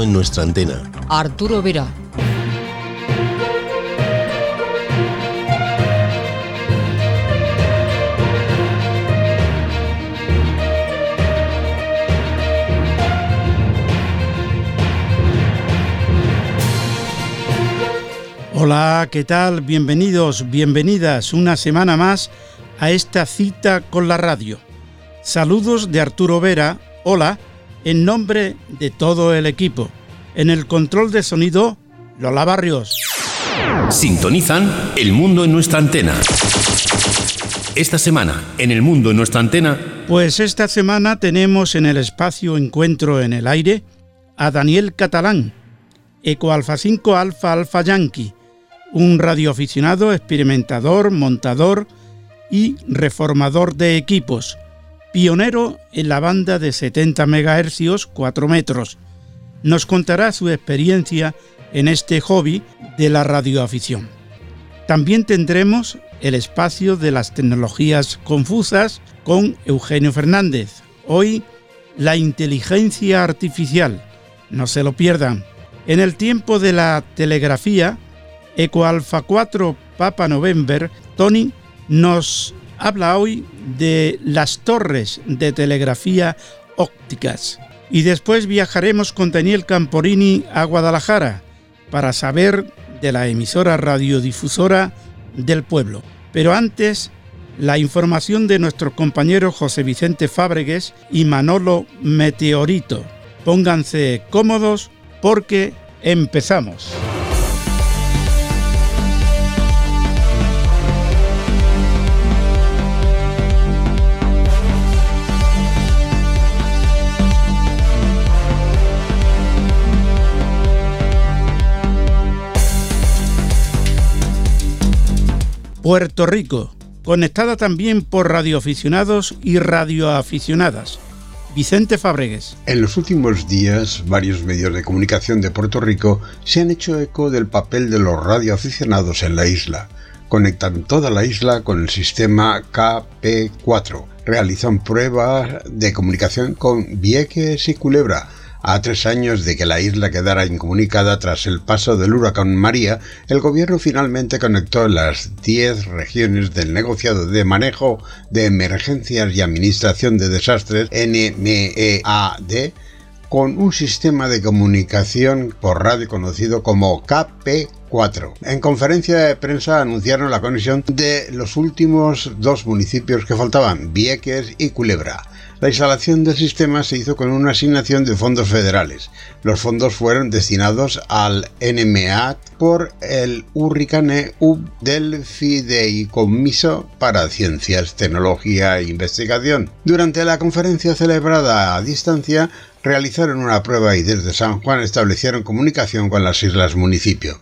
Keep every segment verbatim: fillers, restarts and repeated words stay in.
tiempo en nuestra antena. Arturo Vera. Hola, ¿qué tal? Bienvenidos, bienvenidas una semana más a esta cita con la radio. Saludos de Arturo Vera, hola, en nombre de todo el equipo. En el control de sonido, Lola Barrios. Sintonizan El Mundo en Nuestra Antena. Esta semana, en El Mundo en Nuestra Antena... Pues esta semana tenemos en el espacio Encuentro en el Aire a Daniel Catalán, Eco Alfa cinco Alfa Alfa Yankee, un radioaficionado, experimentador, montador y reformador de equipos, pionero en la banda de setenta megahercios, cuatro metros. Nos contará su experiencia en este hobby de la radioafición. También tendremos el espacio de las tecnologías confusas con Eugenio Fernández. Hoy, la inteligencia artificial. No se lo pierdan. En el tiempo de la telegrafía, Eco Alfa cuatro Papa November, Tony nos habla hoy de las torres de telegrafía ópticas. Y después viajaremos con Daniel Camporini a Guadalajara para saber de la emisora Radiodifusora del Pueblo. Pero antes, la información de nuestros compañeros José Vicente Fábregues y Manolo Meteorito. Pónganse cómodos porque empezamos. Puerto Rico, conectada también por radioaficionados y radioaficionadas. Vicente Fábregues. En los últimos días, varios medios de comunicación de Puerto Rico se han hecho eco del papel de los radioaficionados en la isla. Conectan toda la isla con el sistema K P cuatro. Realizan pruebas de comunicación con Vieques y Culebra, a tres años de que la isla quedara incomunicada tras el paso del huracán María. El gobierno finalmente conectó las diez regiones del negociado de manejo de emergencias y administración de desastres N M E A D con un sistema de comunicación por radio conocido como K P cuatro. En conferencia de prensa anunciaron la conexión de los últimos dos municipios que faltaban, Vieques y Culebra. La instalación del sistema se hizo con una asignación de fondos federales. Los fondos fueron destinados al N M E A D por el Hurricane U B del Fideicomiso para Ciencias, Tecnología e Investigación. Durante la conferencia celebrada a distancia, realizaron una prueba y desde San Juan establecieron comunicación con las islas municipio.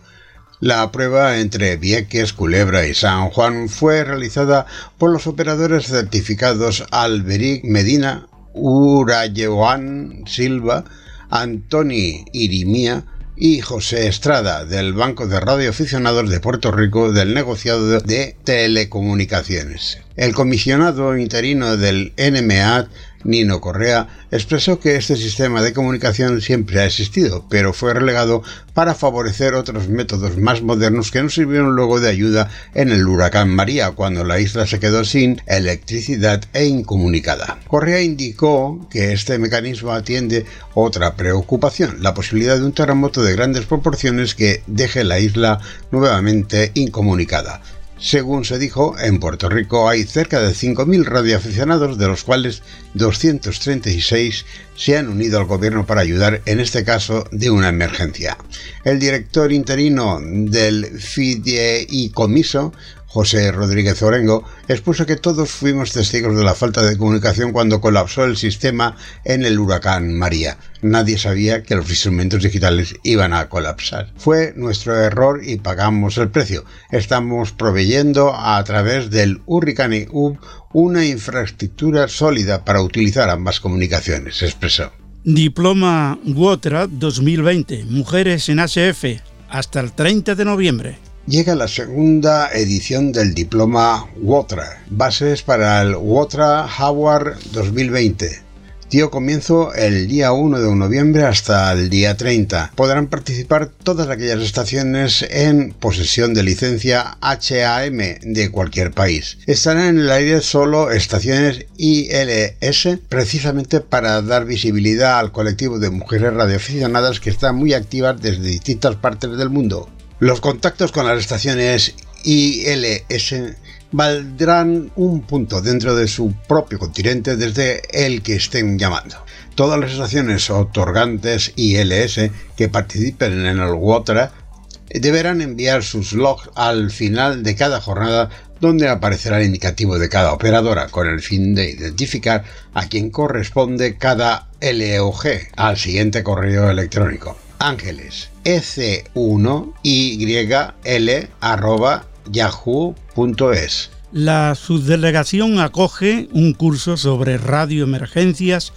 La prueba entre Vieques, Culebra y San Juan fue realizada por los operadores certificados Alberic Medina, Urayoan Silva, Antoni Irimia y José Estrada, del Banco de Radioaficionados de Puerto Rico del Negociado de Telecomunicaciones. El comisionado interino del N M E A D, Nino Correa, expresó que este sistema de comunicación siempre ha existido, pero fue relegado para favorecer otros métodos más modernos que no sirvieron luego de ayuda en el huracán María, cuando la isla se quedó sin electricidad e incomunicada. Correa indicó que este mecanismo atiende otra preocupación, la posibilidad de un terremoto de grandes proporciones que deje la isla nuevamente incomunicada. Según se dijo, en Puerto Rico hay cerca de cinco mil radioaficionados, de los cuales doscientos treinta y seis se han unido al gobierno para ayudar en este caso de una emergencia. El director interino del Fideicomiso, José Rodríguez Orengo, expuso que todos fuimos testigos de la falta de comunicación cuando colapsó el sistema en el huracán María. Nadie sabía que los instrumentos digitales iban a colapsar. Fue nuestro error y pagamos el precio. Estamos proveyendo a través del Hurricane U B una infraestructura sólida para utilizar ambas comunicaciones, expresó. Diploma WOTRA dos mil veinte, Mujeres en H F, hasta el treinta de noviembre. Llega la segunda edición del diploma WOTRA, bases para el WOTRA Howard dos mil veinte. dio comienzo el día uno de noviembre hasta el día treinta. Podrán participar todas aquellas estaciones en posesión de licencia H A M de cualquier país. Estarán en el aire solo estaciones I L S, precisamente para dar visibilidad al colectivo de mujeres radioaficionadas que están muy activas desde distintas partes del mundo. Los contactos con las estaciones I L S valdrán un punto dentro de su propio continente desde el que estén llamando. Todas las estaciones otorgantes I L S que participen en el WOTRA deberán enviar sus logs al final de cada jornada, donde aparecerá el indicativo de cada operadora con el fin de identificar a quien corresponde cada L O G al siguiente correo electrónico: ángeles e c uno y griega ele arroba yahoo punto es. La subdelegación acoge un curso sobre radioemergencias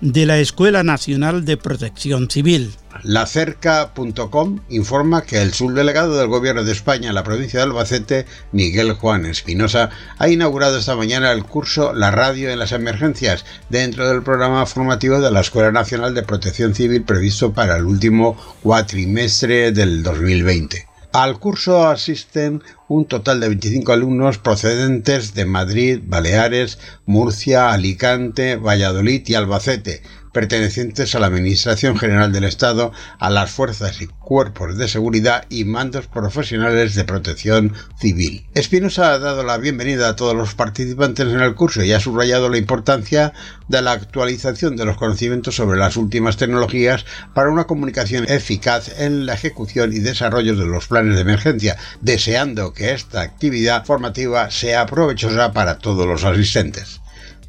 de la Escuela Nacional de Protección Civil. Lacerca punto com informa que el subdelegado del Gobierno de España en la provincia de Albacete, Miguel Juan Espinosa, ha inaugurado esta mañana el curso La Radio en las Emergencias, dentro del programa formativo de la Escuela Nacional de Protección Civil previsto para el último cuatrimestre del dos mil veinte. Al curso asisten un total de veinticinco alumnos procedentes de Madrid, Baleares, Murcia, Alicante, Valladolid y Albacete, pertenecientes a la Administración General del Estado, a las fuerzas y cuerpos de seguridad y mandos profesionales de protección civil. Espinosa ha dado la bienvenida a todos los participantes en el curso y ha subrayado la importancia de la actualización de los conocimientos sobre las últimas tecnologías para una comunicación eficaz en la ejecución y desarrollo de los planes de emergencia, deseando que esta actividad formativa sea provechosa para todos los asistentes.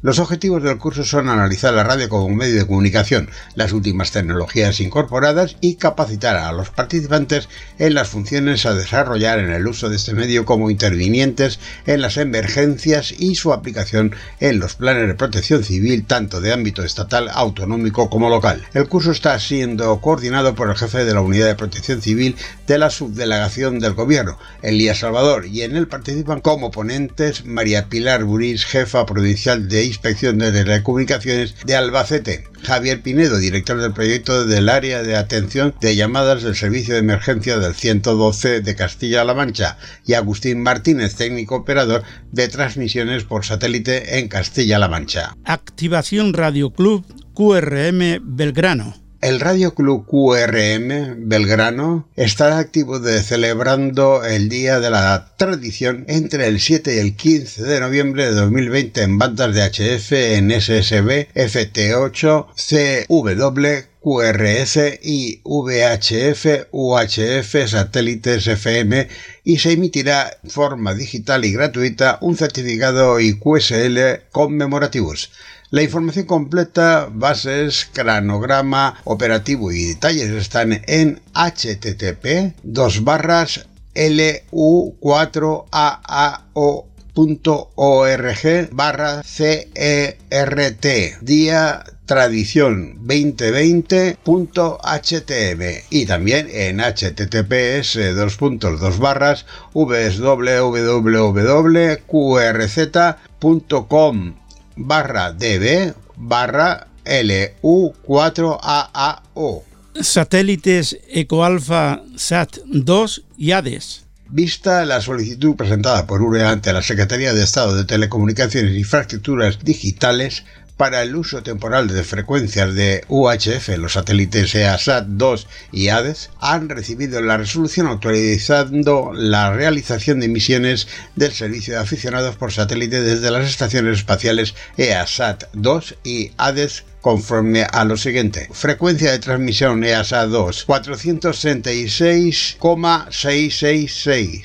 Los objetivos del curso son analizar la radio como medio de comunicación, las últimas tecnologías incorporadas y capacitar a los participantes en las funciones a desarrollar en el uso de este medio como intervinientes en las emergencias y su aplicación en los planes de protección civil, tanto de ámbito estatal, autonómico como local. El curso está siendo coordinado por el jefe de la Unidad de Protección Civil de la Subdelegación del Gobierno, Elías Salvador, y en él participan como ponentes María Pilar Buris, jefa provincial de Inspección de Telecomunicaciones de Albacete, Javier Pinedo, director del proyecto del área de atención de llamadas del servicio de emergencia del ciento doce de Castilla-La Mancha, y Agustín Martínez, técnico operador de transmisiones por satélite en Castilla-La Mancha. Activación Radio Club Q R M Belgrano. El Radio Club Q R M Belgrano estará activo de celebrando el Día de la Tradición entre el siete y el quince de noviembre de dos mil veinte en bandas de H F, N S S B, F T ocho, C W, Q R S y V H F, U H F, satélites F M, y se emitirá en forma digital y gratuita un certificado I Q S L conmemorativos. La información completa, bases, cronograma operativo y detalles están en h t t p dos barras l u cuatro a a o punto org barra c e r t día tradición veinte veinte punto h t m y también en h t t p s dos puntos barras w w w punto q r z punto com barra d b barra l u cuatro a a o. Satélites Ecoalfa SAT dos y ADES. Vista la solicitud presentada por URE ante la Secretaría de Estado de Telecomunicaciones e Infraestructuras Digitales para el uso temporal de frecuencias de U H F, los satélites EASAT dos y ADES han recibido la resolución autorizando la realización de emisiones del servicio de aficionados por satélite desde las estaciones espaciales EASAT dos y ADES, conforme a lo siguiente: frecuencia de transmisión EASAT dos cuatrocientos treinta y seis coma seiscientos sesenta y seis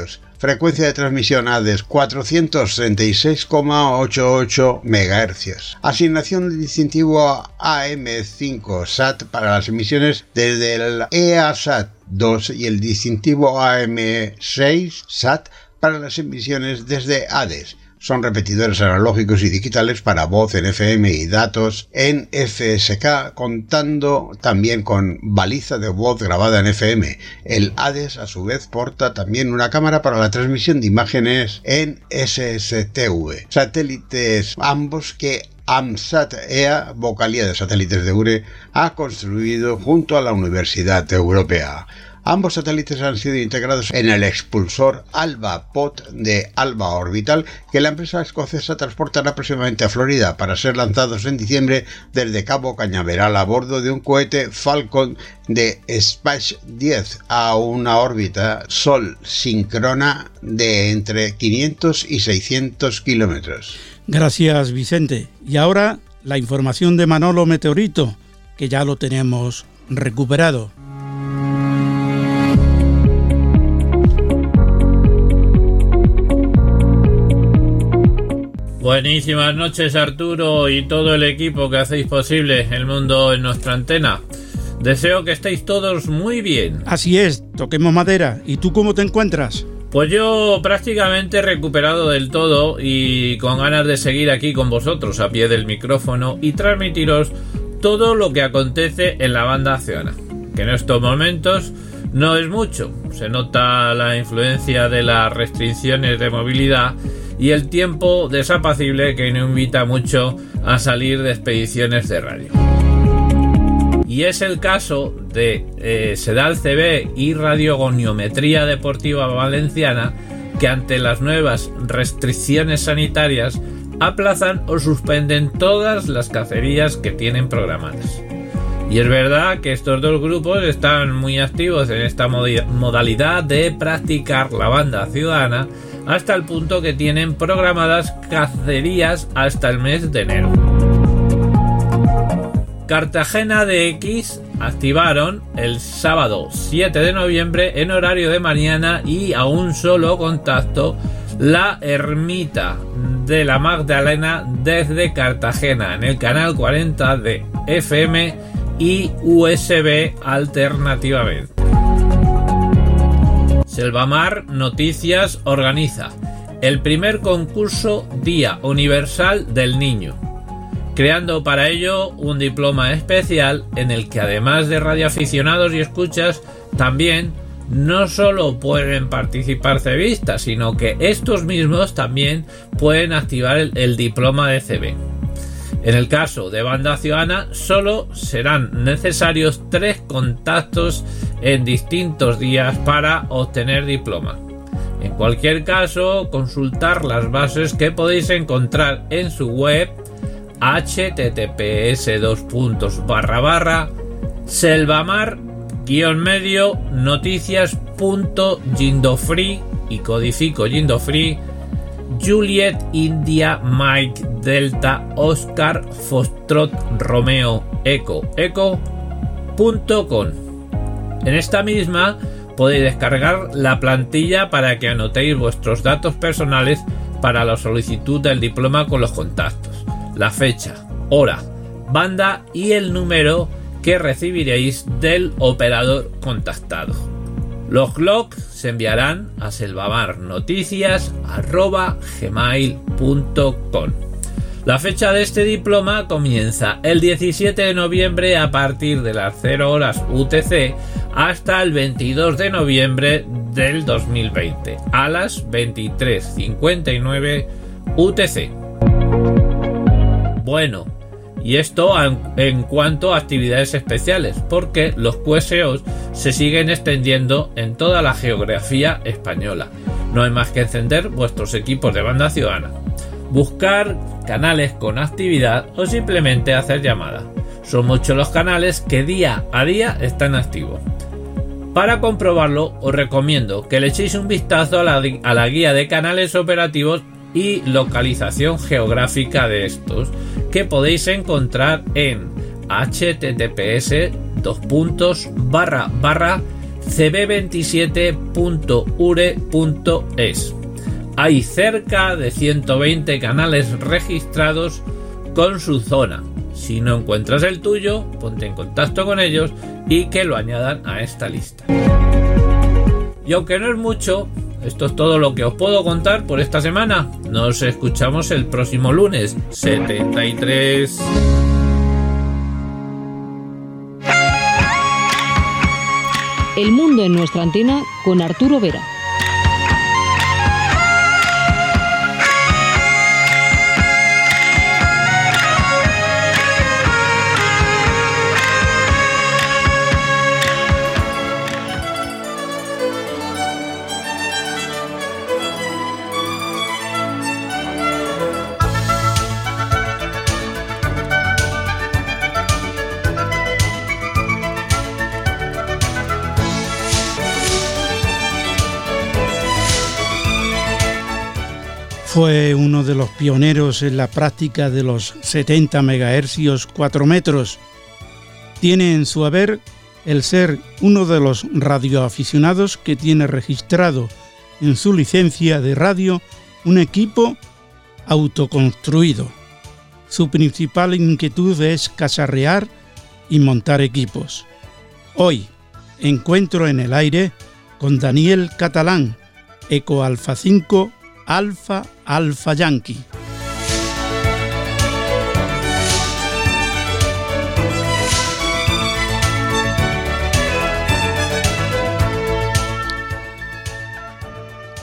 MHz, frecuencia de transmisión ADES cuatrocientos treinta y seis coma ochenta y ocho MHz. Asignación del distintivo A M cinco SAT para las emisiones desde el EASAT dos y el distintivo A M seis SAT para las emisiones desde ADES. Son repetidores analógicos y digitales para voz en F M y datos en F S K, contando también con baliza de voz grabada en F M. El ADES, a su vez, porta también una cámara para la transmisión de imágenes en S S T V. Satélites ambos que AMSAT-E A, vocalía de satélites de U R E, ha construido junto a la Universidad Europea. Ambos satélites han sido integrados en el expulsor Alba P O T de Alba Orbital, que la empresa escocesa transportará próximamente a Florida para ser lanzados en diciembre desde Cabo Cañaveral a bordo de un cohete Falcon de Space diez a una órbita Sol síncrona de entre quinientos y seiscientos kilómetros. Gracias, Vicente. Y ahora la información de Manolo Meteorito, que ya lo tenemos recuperado. Buenísimas noches, Arturo y todo el equipo que hacéis posible El Mundo en Nuestra Antena. Deseo que estéis todos muy bien. Así es, toquemos madera. ¿Y tú cómo te encuentras? Pues yo prácticamente recuperado del todo y con ganas de seguir aquí con vosotros a pie del micrófono y transmitiros todo lo que acontece en la banda haciana, que en estos momentos no es mucho. Se nota la influencia de las restricciones de movilidad y el tiempo desapacible que no invita mucho a salir de expediciones de radio. Y es el caso de eh, Sedal C B y Radiogoniometría Deportiva Valenciana, que ante las nuevas restricciones sanitarias aplazan o suspenden todas las cacerías que tienen programadas. Y es verdad que estos dos grupos están muy activos en esta modalidad de practicar la banda ciudadana, hasta el punto que tienen programadas cacerías hasta el mes de enero. Cartagena de X activaron el sábado siete de noviembre en horario de mañana y a un solo contacto la ermita de la Magdalena desde Cartagena en el canal cuarenta de F M y U S B alternativamente. Selvamar Noticias organiza el primer concurso Día Universal del Niño, creando para ello un diploma especial en el que además de radioaficionados y escuchas, también no solo pueden participar cebistas, sino que estos mismos también pueden activar el, el diploma de C B. En el caso de banda ciudadana, solo serán necesarios tres contactos en distintos días para obtener diploma. En cualquier caso, consultar las bases que podéis encontrar en su web https dos puntos barra barra selvamar guión medio noticias punto gindofree y codifico gindofree Juliet India Mike Delta Oscar Foxtrot Romeo Eco Eco punto com. En esta misma podéis descargar la plantilla para que anotéis vuestros datos personales para la solicitud del diploma con los contactos, la fecha, hora, banda y el número que recibiréis del operador contactado. Los logs se enviarán a selvamarnoticias arroba gmail punto com. La fecha de este diploma comienza el diecisiete de noviembre a partir de las cero horas U T C hasta el veintidós de noviembre del dos mil veinte a las veintitrés cincuenta y nueve U T C. Bueno, y esto en cuanto a actividades especiales, porque los Q S Os se siguen extendiendo en toda la geografía española. No hay más que encender vuestros equipos de banda ciudadana, buscar canales con actividad o simplemente hacer llamadas. Son muchos los canales que día a día están activos. Para comprobarlo, os recomiendo que le echéis un vistazo a la, a la guía de canales operativos y localización geográfica de estos, que podéis encontrar en https dos puntos barra barra c b veintisiete punto ure punto es. Hay cerca de ciento veinte canales registrados con su zona. Si no encuentras el tuyo, ponte en contacto con ellos y que lo añadan a esta lista. Y aunque no es mucho, esto es todo lo que os puedo contar por esta semana. Nos escuchamos el próximo lunes. setenta y tres. El Mundo en Nuestra Antena con Arturo Vera. Fue uno de los pioneros en la práctica de los setenta megahercios cuatro metros. Tiene en su haber el ser uno de los radioaficionados que tiene registrado en su licencia de radio un equipo autoconstruido. Su principal inquietud es cacharrear y montar equipos. Hoy, encuentro en el aire con Daniel Catalán, Eco Alfa cinco, Alfa Alfa Yankee.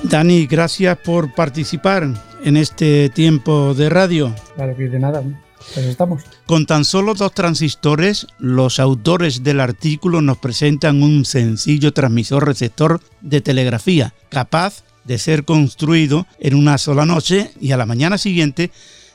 Dani, gracias por participar en este tiempo de radio. Claro que de nada, pues estamos. Con tan solo dos transistores, los autores del artículo nos presentan un sencillo transmisor receptor de telegrafía, capaz de ser construido en una sola noche y a la mañana siguiente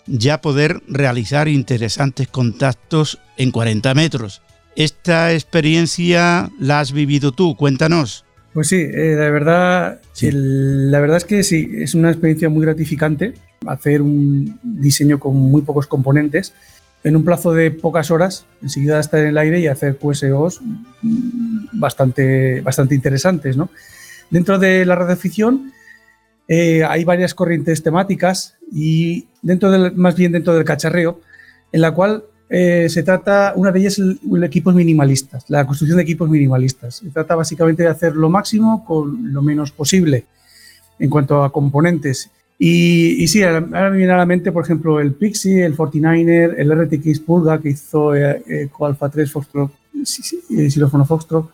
ya poder realizar interesantes contactos en cuarenta metros. Esta experiencia la has vivido tú, cuéntanos. Pues sí, eh, la verdad, sí. El, la verdad es que sí, es una experiencia muy gratificante hacer un diseño con muy pocos componentes en un plazo de pocas horas, enseguida estar en el aire y hacer Q S Os bastante, bastante interesantes, ¿no? Dentro de la radioafición eh, hay varias corrientes temáticas y dentro del, más bien dentro del cacharreo, en la cual Eh, se trata, una de ellas el, el equipos minimalistas, la construcción de equipos minimalistas. Se trata básicamente de hacer lo máximo con lo menos posible en cuanto a componentes. Y, y sí, ahora me viene a la mente, por ejemplo, el Pixie, el cuarenta y nueve, el R T X Purga que hizo eh, Eco Alpha tres, Foxtrot, Xilófono Foxtrot,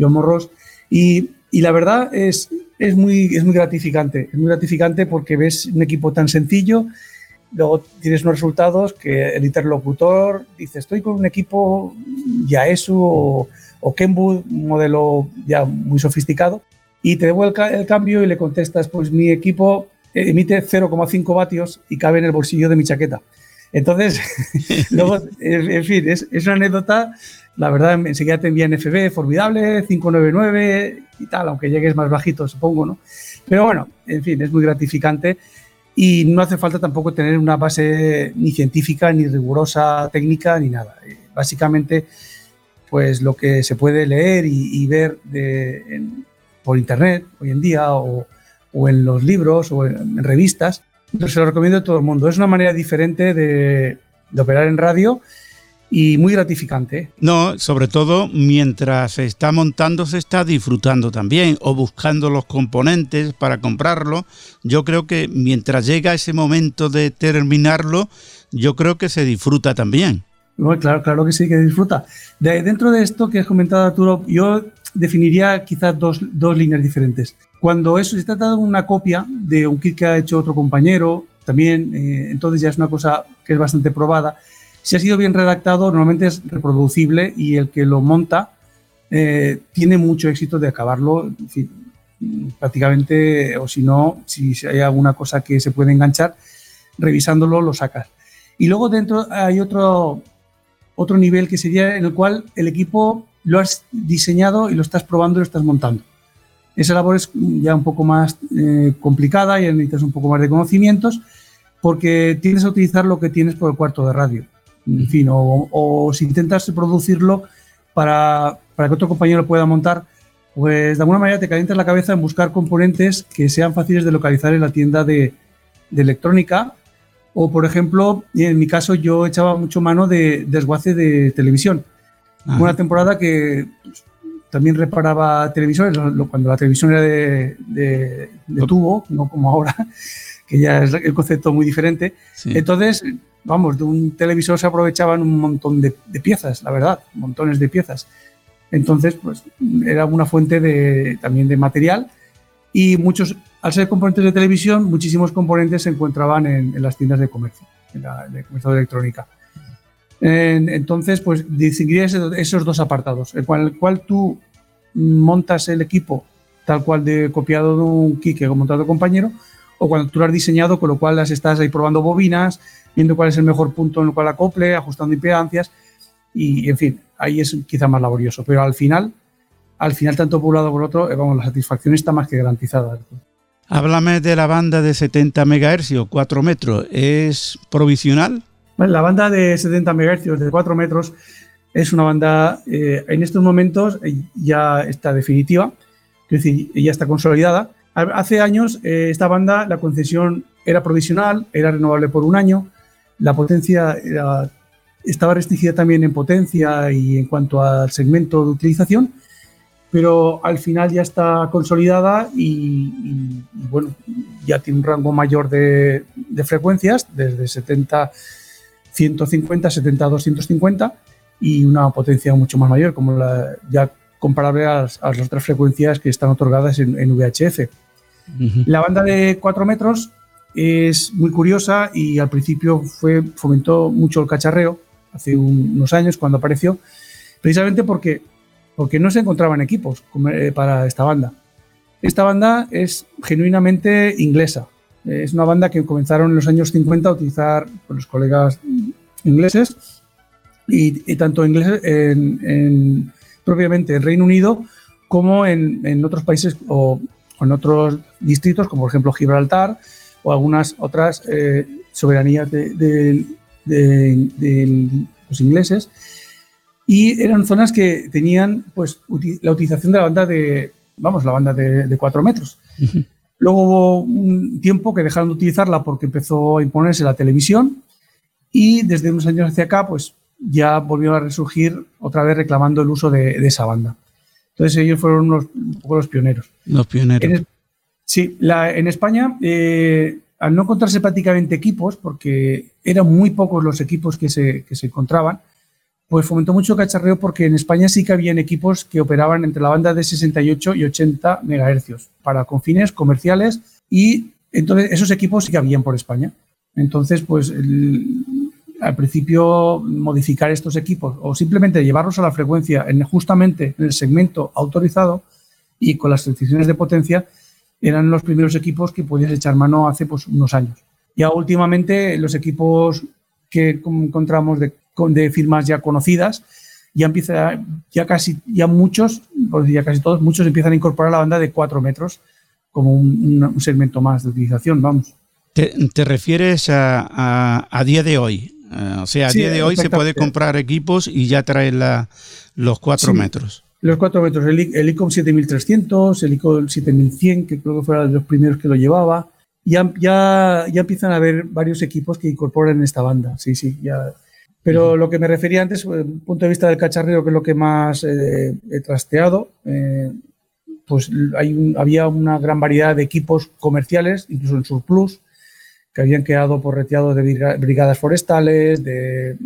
John Morros. Y, y la verdad es, es, muy, es muy gratificante, es muy gratificante porque ves un equipo tan sencillo. Luego tienes unos resultados que el interlocutor dice, estoy con un equipo Yaesu o, o Kenwood, un modelo ya muy sofisticado, y te devuelve el, el cambio y le contestas, pues mi equipo emite cero coma cinco vatios y cabe en el bolsillo de mi chaqueta. Entonces, luego, en fin, es, es una anécdota, la verdad, enseguida te envían F B, formidable, quinientos noventa y nueve y tal, aunque llegues más bajito, supongo, ¿no? Pero bueno, en fin, es muy gratificante. Y no hace falta tampoco tener una base ni científica, ni rigurosa técnica, ni nada. Básicamente, pues lo que se puede leer y, y ver de, en, por internet hoy en día, o, o en los libros, o en, en revistas, se lo recomiendo a todo el mundo. Es una manera diferente de, de operar en radio y muy gratificante. No, sobre todo mientras se está montando se está disfrutando también, o buscando los componentes para comprarlo. Yo creo que mientras llega ese momento de terminarlo, yo creo que se disfruta también. Bueno, claro, claro que sí, que disfruta. De, dentro de esto que has comentado, Arturo, yo definiría quizás dos, dos líneas diferentes. Cuando eso se trata de una copia de un kit que ha hecho otro compañero, también, eh, entonces ya es una cosa que es bastante probada. Si ha sido bien redactado, normalmente es reproducible y el que lo monta eh, tiene mucho éxito de acabarlo, en fin, prácticamente, o si no, si hay alguna cosa que se puede enganchar, revisándolo lo sacas. Y luego dentro hay otro, otro nivel que sería en el cual el equipo lo has diseñado y lo estás probando y lo estás montando. Esa labor es ya un poco más eh, complicada, ya necesitas un poco más de conocimientos porque tienes que utilizar lo que tienes por el cuarto de radio. En fin, o, o si intentas producirlo para, para que otro compañero lo pueda montar, pues de alguna manera te calientas la cabeza en buscar componentes que sean fáciles de localizar en la tienda de, de electrónica. O, por ejemplo, en mi caso yo echaba mucho mano de desguace de televisión. Ajá. Una temporada que pues, también reparaba televisores, lo, lo, cuando la televisión era de, de, de tubo, no como ahora, que ya es el concepto muy diferente. Sí. Entonces, vamos, de un televisor se aprovechaban un montón de, de piezas, la verdad, montones de piezas. Entonces, pues era una fuente de, también de material y muchos, al ser componentes de televisión, muchísimos componentes se encontraban en, en las tiendas de comercio, en la de comercio de electrónica. Eh, entonces, pues distinguiría esos dos apartados, el cual, el cual tú montas el equipo tal cual de copiado de un kit que ha montado compañero, o cuando tú lo has diseñado, con lo cual las estás ahí probando bobinas, viendo cuál es el mejor punto en el cual acople, ajustando impedancias y, en fin, ahí es quizá más laborioso. Pero al final, al final tanto por un lado como por otro, vamos, la satisfacción está más que garantizada. Háblame de la banda de setenta megahercios, cuatro metros, ¿es provisional? Bueno, la banda de setenta megahercios, de cuatro metros, es una banda, eh, en estos momentos ya está definitiva, es decir, ya está consolidada. Hace años eh, esta banda, la concesión era provisional, era renovable por un año, la potencia era, estaba restringida también en potencia y en cuanto al segmento de utilización, pero al final ya está consolidada y, y, y bueno, ya tiene un rango mayor de, de frecuencias, desde setenta ciento cincuenta, setenta doscientos cincuenta y una potencia mucho más mayor, como la ya comparable a, a las otras frecuencias que están otorgadas en, en V H F. Uh-huh. La banda de cuatro metros es muy curiosa y al principio fue, fomentó mucho el cacharreo hace un, unos años cuando apareció, precisamente porque porque no se encontraban equipos para esta banda. Esta banda es genuinamente inglesa. Es una banda que comenzaron en los años cincuenta a utilizar por los colegas ingleses y, y tanto ingleses en, en, propiamente en Reino Unido como en, en otros países o en otros distritos, como por ejemplo Gibraltar o algunas otras eh, soberanías de, de, de, de los ingleses. Y eran zonas que tenían pues util- la utilización de la banda de, vamos, la banda de, de cuatro metros. Uh-huh. Luego hubo un tiempo que dejaron de utilizarla porque empezó a imponerse la televisión y desde unos años hacia acá pues ya volvió a resurgir otra vez reclamando el uso de, de esa banda. Entonces ellos fueron unos, un poco los pioneros. Los pioneros. En es- sí, la, en España, eh, al no encontrarse prácticamente equipos, porque eran muy pocos los equipos que se, que se encontraban, pues fomentó mucho cacharreo porque en España sí que habían equipos que operaban entre la banda de sesenta y ocho y ochenta megahercios para confines comerciales y entonces esos equipos sí que habían por España. Entonces, pues el, al principio modificar estos equipos o simplemente llevarlos a la frecuencia en, justamente en el segmento autorizado y con las restricciones de potencia eran los primeros equipos que podías echar mano hace pues, unos años. Ya últimamente los equipos que encontramos de de firmas ya conocidas, ya empieza, ya casi, ya muchos, ya casi todos, muchos empiezan a incorporar la banda de cuatro metros como un, un segmento más de utilización, vamos. ¿Te, te refieres a, a, a día de hoy? Uh, o sea, a sí, día de hoy se puede comprar equipos y ya trae la, los cuatro sí, metros. Los cuatro metros, el, el ICOM siete mil trescientos, el ICOM siete mil cien, que creo que fueron de los primeros que lo llevaba, ya, ya, ya empiezan a haber varios equipos que incorporan esta banda, sí, sí, ya... Pero lo que me refería antes, desde el punto de vista del cacharreo, que es lo que más eh, he trasteado, eh, pues hay un, había una gran variedad de equipos comerciales, incluso en surplus, que habían quedado por retirado de brigadas forestales, de,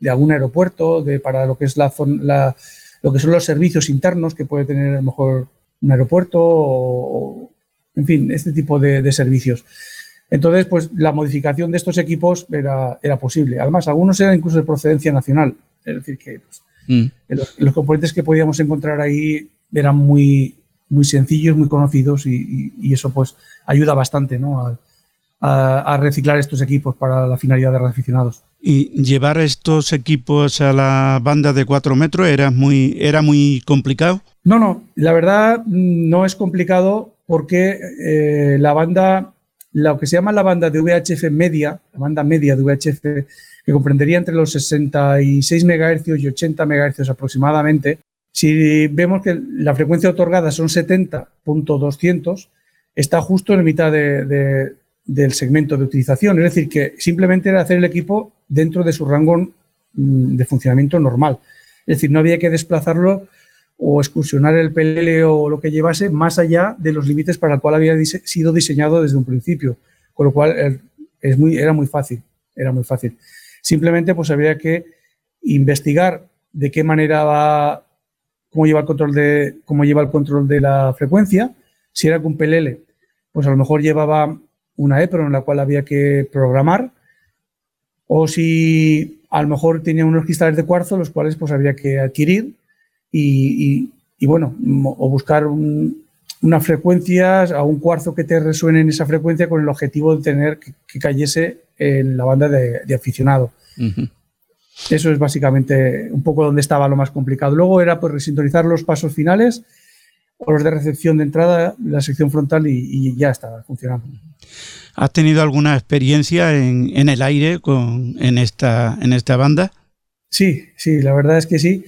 de algún aeropuerto, de para lo que es la, la lo que son los servicios internos que puede tener a lo mejor un aeropuerto, o, o, en fin, este tipo de, de servicios. Entonces, pues la modificación de estos equipos era, era posible. Además, algunos eran incluso de procedencia nacional. Es decir, que pues, mm. los, los componentes que podíamos encontrar ahí eran muy, muy sencillos, muy conocidos y, y, y eso pues ayuda bastante, ¿no? a, a, a reciclar estos equipos para la finalidad de los aficionados. Y llevar estos equipos a la banda de cuatro metros era muy, era muy complicado. No, no, la verdad no es complicado porque eh, la banda... Lo que se llama la banda de V H F media, la banda media de V H F, que comprendería entre los sesenta y seis megahercios y ochenta megahercios aproximadamente, si vemos que la frecuencia otorgada son setenta punto doscientos, está justo en la mitad de, de, del segmento de utilización. Es decir, que simplemente era hacer el equipo dentro de su rango de funcionamiento normal. Es decir, no había que desplazarlo o excursionar el P L o lo que llevase más allá de los límites para el cual había dise- sido diseñado desde un principio, con lo cual es muy, era muy fácil, era muy fácil. Simplemente pues había que investigar de qué manera va, cómo lleva el control de, cómo lleva el control de la frecuencia. Si era con P L, pues a lo mejor llevaba una EPRON en la cual había que programar, o si a lo mejor tenía unos cristales de cuarzo los cuales pues había que adquirir. Y, y, y bueno, o buscar un, unas frecuencias a un cuarzo que te resuene en esa frecuencia con el objetivo de tener que, que cayese en la banda de, de aficionado. Uh-huh. Eso es básicamente un poco donde estaba lo más complicado. Luego era pues resintonizar los pasos finales, oros de recepción de entrada, la sección frontal y, y ya está funcionando. ¿Has tenido alguna experiencia en, en el aire con, en, esta, en esta banda? Sí, sí, la verdad es que sí.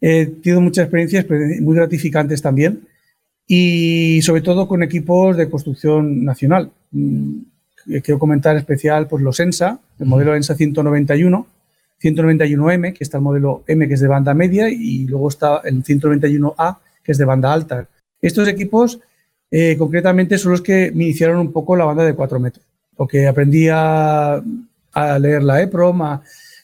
He eh, tenido muchas experiencias muy gratificantes también y sobre todo con equipos de construcción nacional. Quiero comentar en especial pues, los ENSA, el modelo ENSA ciento noventa y uno, ciento noventa y uno eme, que está el modelo M, que es de banda media, y luego está el ciento noventa y uno a, que es de banda alta. Estos equipos, eh, concretamente, son los que me iniciaron un poco la banda de cuatro metros, porque aprendí a, a leer la EPROM. A,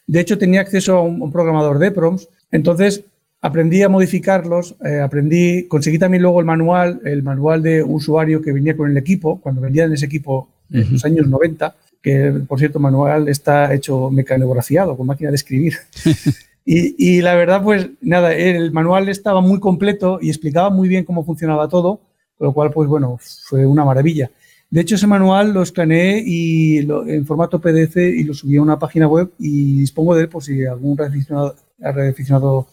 de hecho, tenía acceso a un, un programador de EPROMs, entonces aprendí a modificarlos, eh, aprendí, conseguí también luego el manual, el manual de usuario que venía con el equipo, cuando vendían ese equipo en uh-huh. los años noventa, que, por cierto, el manual está hecho mecanografiado, con máquina de escribir. Y, y la verdad, pues nada, el manual estaba muy completo y explicaba muy bien cómo funcionaba todo, con lo cual, pues bueno, fue una maravilla. De hecho, ese manual lo escaneé y lo, en formato P D F y lo subí a una página web y dispongo de él por si algún radioaficionado, radioaficionado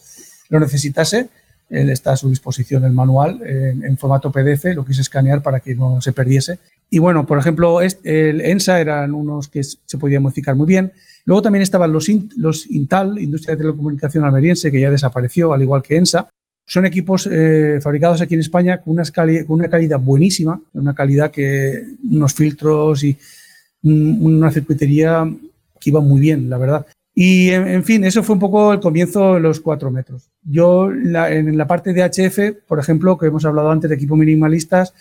lo necesitase. Él está a su disposición el manual en, en formato P D F, lo quise escanear para que no se perdiese. Y bueno, por ejemplo, este, el ENSA eran unos que se podían modificar muy bien. Luego también estaban los, INT, los INTAL, Industria de Telecomunicación Almeriense, que ya desapareció, al igual que ENSA. Son equipos eh, fabricados aquí en España con una, escala, con una calidad buenísima, una calidad que unos filtros y una circuitería que iba muy bien, la verdad. Y, en, en fin, eso fue un poco el comienzo de los cuatro metros. Yo, la, en la parte de H F, por ejemplo, que hemos hablado antes de equipos minimalistas,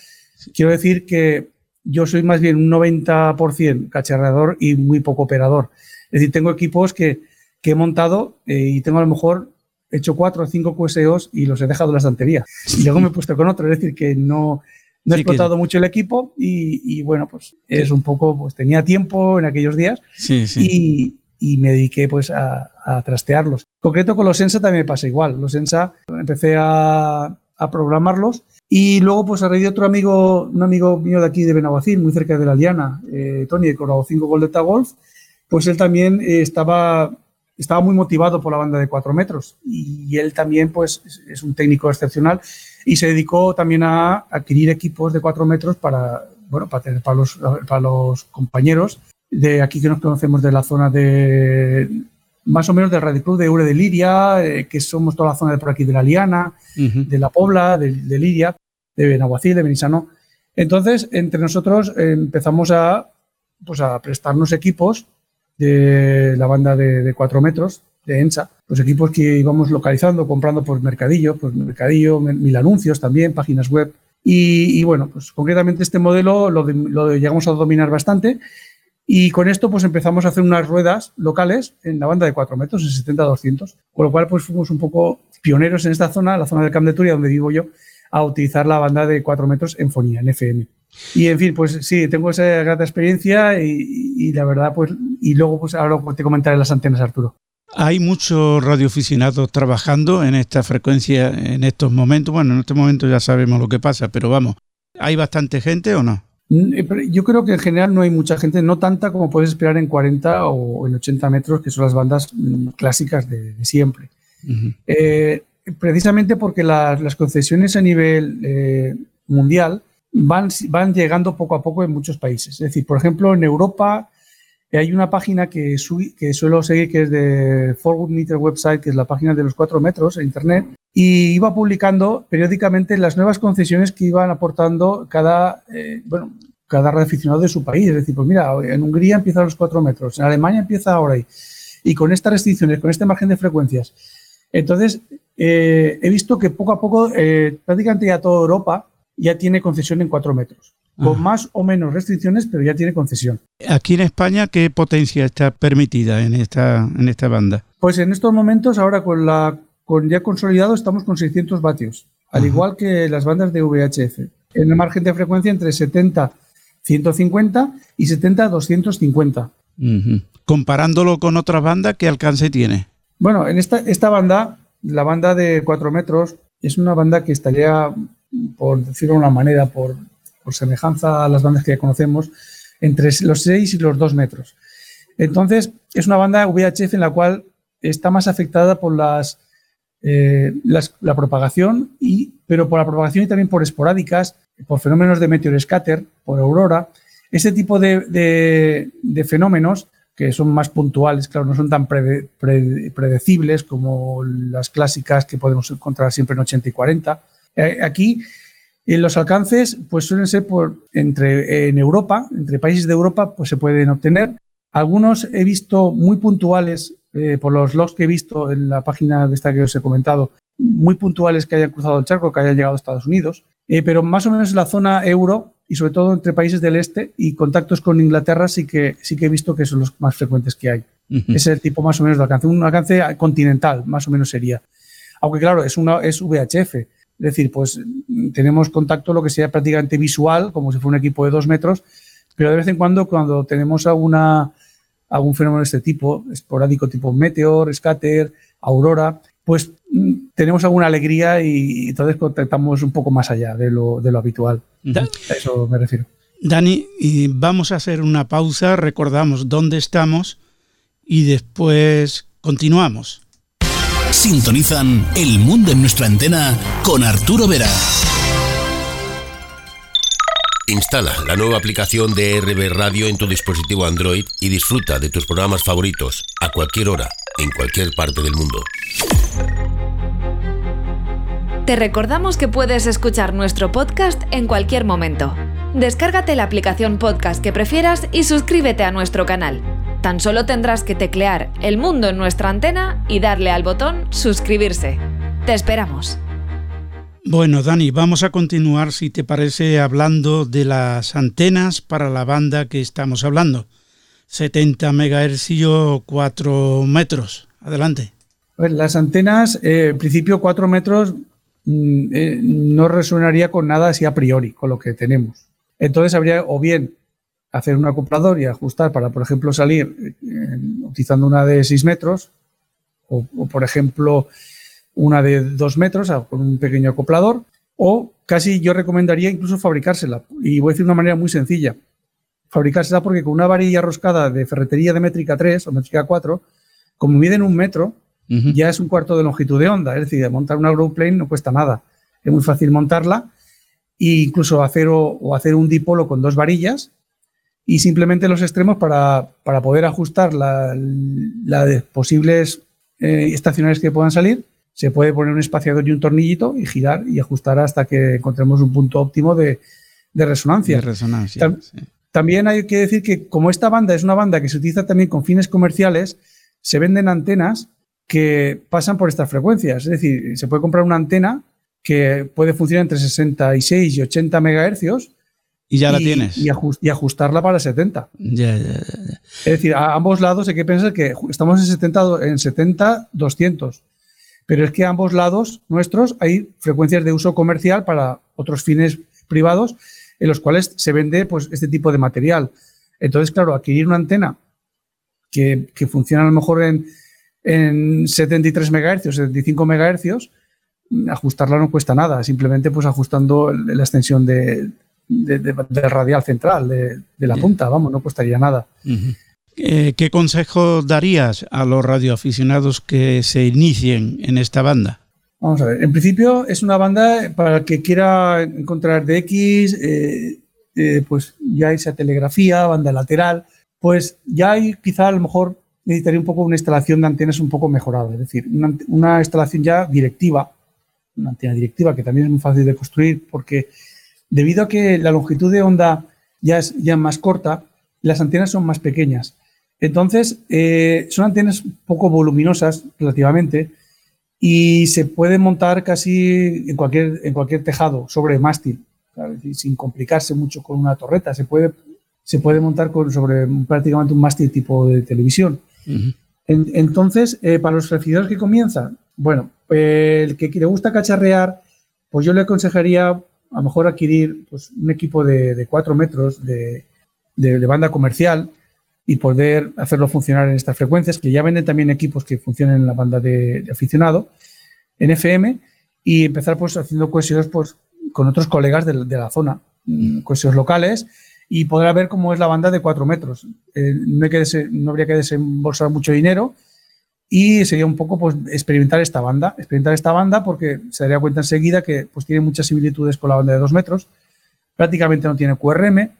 quiero decir que yo soy más bien un noventa por ciento cacharreador y muy poco operador. Es decir, tengo equipos que, que he montado eh, y tengo a lo mejor hecho cuatro o cinco Q S Os y los he dejado en la estantería. Y luego me he puesto con otro, es decir, que no, no he sí explotado que... mucho el equipo y, y bueno, pues es un poco, pues tenía tiempo en aquellos días sí, sí. y... y me dediqué pues a, a trastearlos. En concreto con los ENSA también me pasa igual. Los ENSA empecé a, a programarlos y luego pues a raíz de otro amigo, un amigo mío de aquí de Benaguacil, muy cerca de La Liana, eh, Tony, de Corrado cinco Goleta Golf, pues él también eh, estaba, estaba muy motivado por la banda de cuatro metros y él también pues es, es un técnico excepcional y se dedicó también a adquirir equipos de cuatro metros para, bueno, para, tener, para, los, para los compañeros de aquí que nos conocemos de la zona de, más o menos del Radio Club de URE de Liria, eh, que somos toda la zona de por aquí de La Liana, uh-huh. de La Pobla, de, de Liria, de Benaguacil, de Benissanó. Entonces, entre nosotros eh, empezamos a, pues a prestarnos equipos de la banda de, de cuatro metros, de ENSA, los equipos que íbamos localizando, comprando por mercadillo, por mercadillo, mil anuncios también, páginas web. Y, y bueno, pues concretamente este modelo lo, de, lo llegamos a dominar bastante. Y con esto pues empezamos a hacer unas ruedas locales en la banda de cuatro metros, en setenta a doscientos, con lo cual pues fuimos un poco pioneros en esta zona, la zona del Camp de Turia, donde vivo yo, a utilizar la banda de cuatro metros en fonía, en F M. Y en fin, pues sí, tengo esa grata experiencia y, y la verdad pues, y luego pues ahora te comentaré las antenas, Arturo. Hay muchos radioaficionados trabajando en esta frecuencia en estos momentos, bueno, en este momento ya sabemos lo que pasa, pero vamos, ¿hay bastante gente o no? Yo creo que en general no hay mucha gente, no tanta como puedes esperar en cuarenta o en ochenta metros, que son las bandas clásicas de, de siempre. Uh-huh. Eh, precisamente porque las, las concesiones a nivel eh, mundial van, van llegando poco a poco en muchos países. Es decir, por ejemplo, en Europa hay una página que, su, que suelo seguir, que es de Forward Meter Website, que es la página de los cuatro metros en Internet, y iba publicando periódicamente las nuevas concesiones que iban aportando cada, eh, bueno, cada radioaficionado de su país. Es decir, pues mira, en Hungría empieza a los cuatro metros, en Alemania empieza ahora ahí, y con estas restricciones, con este margen de frecuencias. Entonces, eh, he visto que poco a poco, eh, prácticamente ya toda Europa ya tiene concesión en cuatro metros, con Ajá. más o menos restricciones, pero ya tiene concesión. Aquí en España, ¿qué potencia está permitida en esta, en esta banda? Pues en estos momentos, ahora con la... Con ya consolidado estamos con seiscientos vatios, al Ajá. igual que las bandas de V H F. En el margen de frecuencia entre setenta a ciento cincuenta y setenta a doscientos cincuenta. Uh-huh. Comparándolo con otras bandas, ¿qué alcance tiene? Bueno, en esta, esta banda, la banda de cuatro metros, es una banda que estaría, por decirlo de una manera, por, por semejanza a las bandas que ya conocemos, entre los seis y los dos metros. Entonces, es una banda V H F en la cual está más afectada por las eh, las, la propagación, y, pero por la propagación y también por esporádicas, por fenómenos de meteor scatter, por aurora. Este tipo de, de, de fenómenos, que son más puntuales, claro, no son tan prede, prede, predecibles como las clásicas que podemos encontrar siempre en ochenta y cuarenta. Eh, aquí en los alcances pues suelen ser por, entre, en Europa, entre países de Europa, pues se pueden obtener. Algunos he visto muy puntuales, eh, por los logs que he visto en la página de esta que os he comentado, muy puntuales que hayan cruzado el charco, que hayan llegado a Estados Unidos, eh, pero más o menos en la zona euro y sobre todo entre países del este y contactos con Inglaterra sí que, sí que he visto que son los más frecuentes que hay. Uh-huh. Ese es el tipo más o menos de alcance, un alcance continental más o menos sería. Aunque claro, es, una, es V H F, es decir, pues tenemos contacto lo que sería prácticamente visual, como si fuera un equipo de dos metros, pero de vez en cuando cuando tenemos alguna, algún fenómeno de este tipo, esporádico tipo meteor, scatter, aurora, pues tenemos alguna alegría y, y entonces contactamos un poco más allá de lo, de lo habitual. ¿Dan? A eso me refiero. Dani, y vamos a hacer una pausa, recordamos dónde estamos y después continuamos. Sintonizan El Mundo en Nuestra Antena con Arturo Vera. Instala la nueva aplicación de E R B Radio en tu dispositivo Android y disfruta de tus programas favoritos a cualquier hora, en cualquier parte del mundo. Te recordamos que puedes escuchar nuestro podcast en cualquier momento. Descárgate la aplicación podcast que prefieras y suscríbete a nuestro canal. Tan solo tendrás que teclear El Mundo en Nuestra Antena y darle al botón suscribirse. Te esperamos. Bueno, Dani, vamos a continuar, si te parece, hablando de las antenas para la banda que estamos hablando. setenta megahercios, cuatro metros. Adelante. A ver, las antenas, eh, en principio cuatro metros mm, eh, no resonaría con nada así a priori, con lo que tenemos. Entonces habría o bien hacer un acoplador y ajustar para, por ejemplo, salir eh, utilizando una de seis metros o, o por ejemplo, una de dos metros con un pequeño acoplador, o casi yo recomendaría incluso fabricársela, y voy a decir de una manera muy sencilla, fabricársela, porque con una varilla roscada de ferretería de métrica tres o métrica cuatro, como miden un metro, uh-huh, ya es un cuarto de longitud de onda, es decir, montar una growplane no cuesta nada, es muy fácil montarla, e incluso hacer, o, o hacer un dipolo con dos varillas, y simplemente los extremos para, para poder ajustar las la posibles eh, estacionarias que puedan salir. Se puede poner un espaciador y un tornillito y girar y ajustar hasta que encontremos un punto óptimo de, de resonancia. De resonancia. Tam- sí. También hay que decir que como esta banda es una banda que se utiliza también con fines comerciales, se venden antenas que pasan por estas frecuencias. Es decir, se puede comprar una antena que puede funcionar entre sesenta y seis y ochenta megahercios. Y ya la y, tienes. Y, ajust- y ajustarla para setenta. Ya, ya, ya, ya. Es decir, a ambos lados hay que pensar que estamos en setenta, doscientos. Pero es que a ambos lados nuestros hay frecuencias de uso comercial para otros fines privados en los cuales se vende pues este tipo de material. Entonces, claro, adquirir una antena que, que funciona a lo mejor en, en setenta y tres megahercios, setenta y cinco megahercios, ajustarla no cuesta nada, simplemente pues ajustando la extensión de, de, de, del radial central, de, de la punta, vamos, no costaría nada. Uh-huh. Eh, ¿Qué consejo darías a los radioaficionados que se inicien en esta banda? Vamos a ver, en principio es una banda para el que quiera encontrar D X, eh, eh, pues ya esa telegrafía, banda lateral, pues ya hay, quizá a lo mejor necesitaría un poco una instalación de antenas un poco mejorada, es decir, una, una instalación ya directiva, una antena directiva que también es muy fácil de construir porque debido a que la longitud de onda ya es ya más corta, las antenas son más pequeñas. Entonces, eh, son antenas poco voluminosas relativamente y se pueden montar casi en cualquier, en cualquier tejado sobre mástil, ¿sabes? Sin complicarse mucho con una torreta. Se puede, se puede montar con, sobre prácticamente un mástil tipo de televisión. Uh-huh. En, entonces, eh, para los aficionados que comienzan, bueno, eh, el que le gusta cacharrear, pues yo le aconsejaría a lo mejor adquirir pues, un equipo de, de cuatro metros de, de, de banda comercial y poder hacerlo funcionar en estas frecuencias, que ya venden también equipos que funcionen en la banda de, de aficionado, en F M, y empezar pues haciendo cohesiones pues, con otros colegas de, de la zona, mm. cohesiones locales, y podrá ver cómo es la banda de cuatro metros. Eh, no, hay que des- no habría que desembolsar mucho dinero, Y sería un poco pues, experimentar esta banda, experimentar esta banda porque se daría cuenta enseguida que pues, tiene muchas similitudes con la banda de dos metros, prácticamente no tiene Q R M,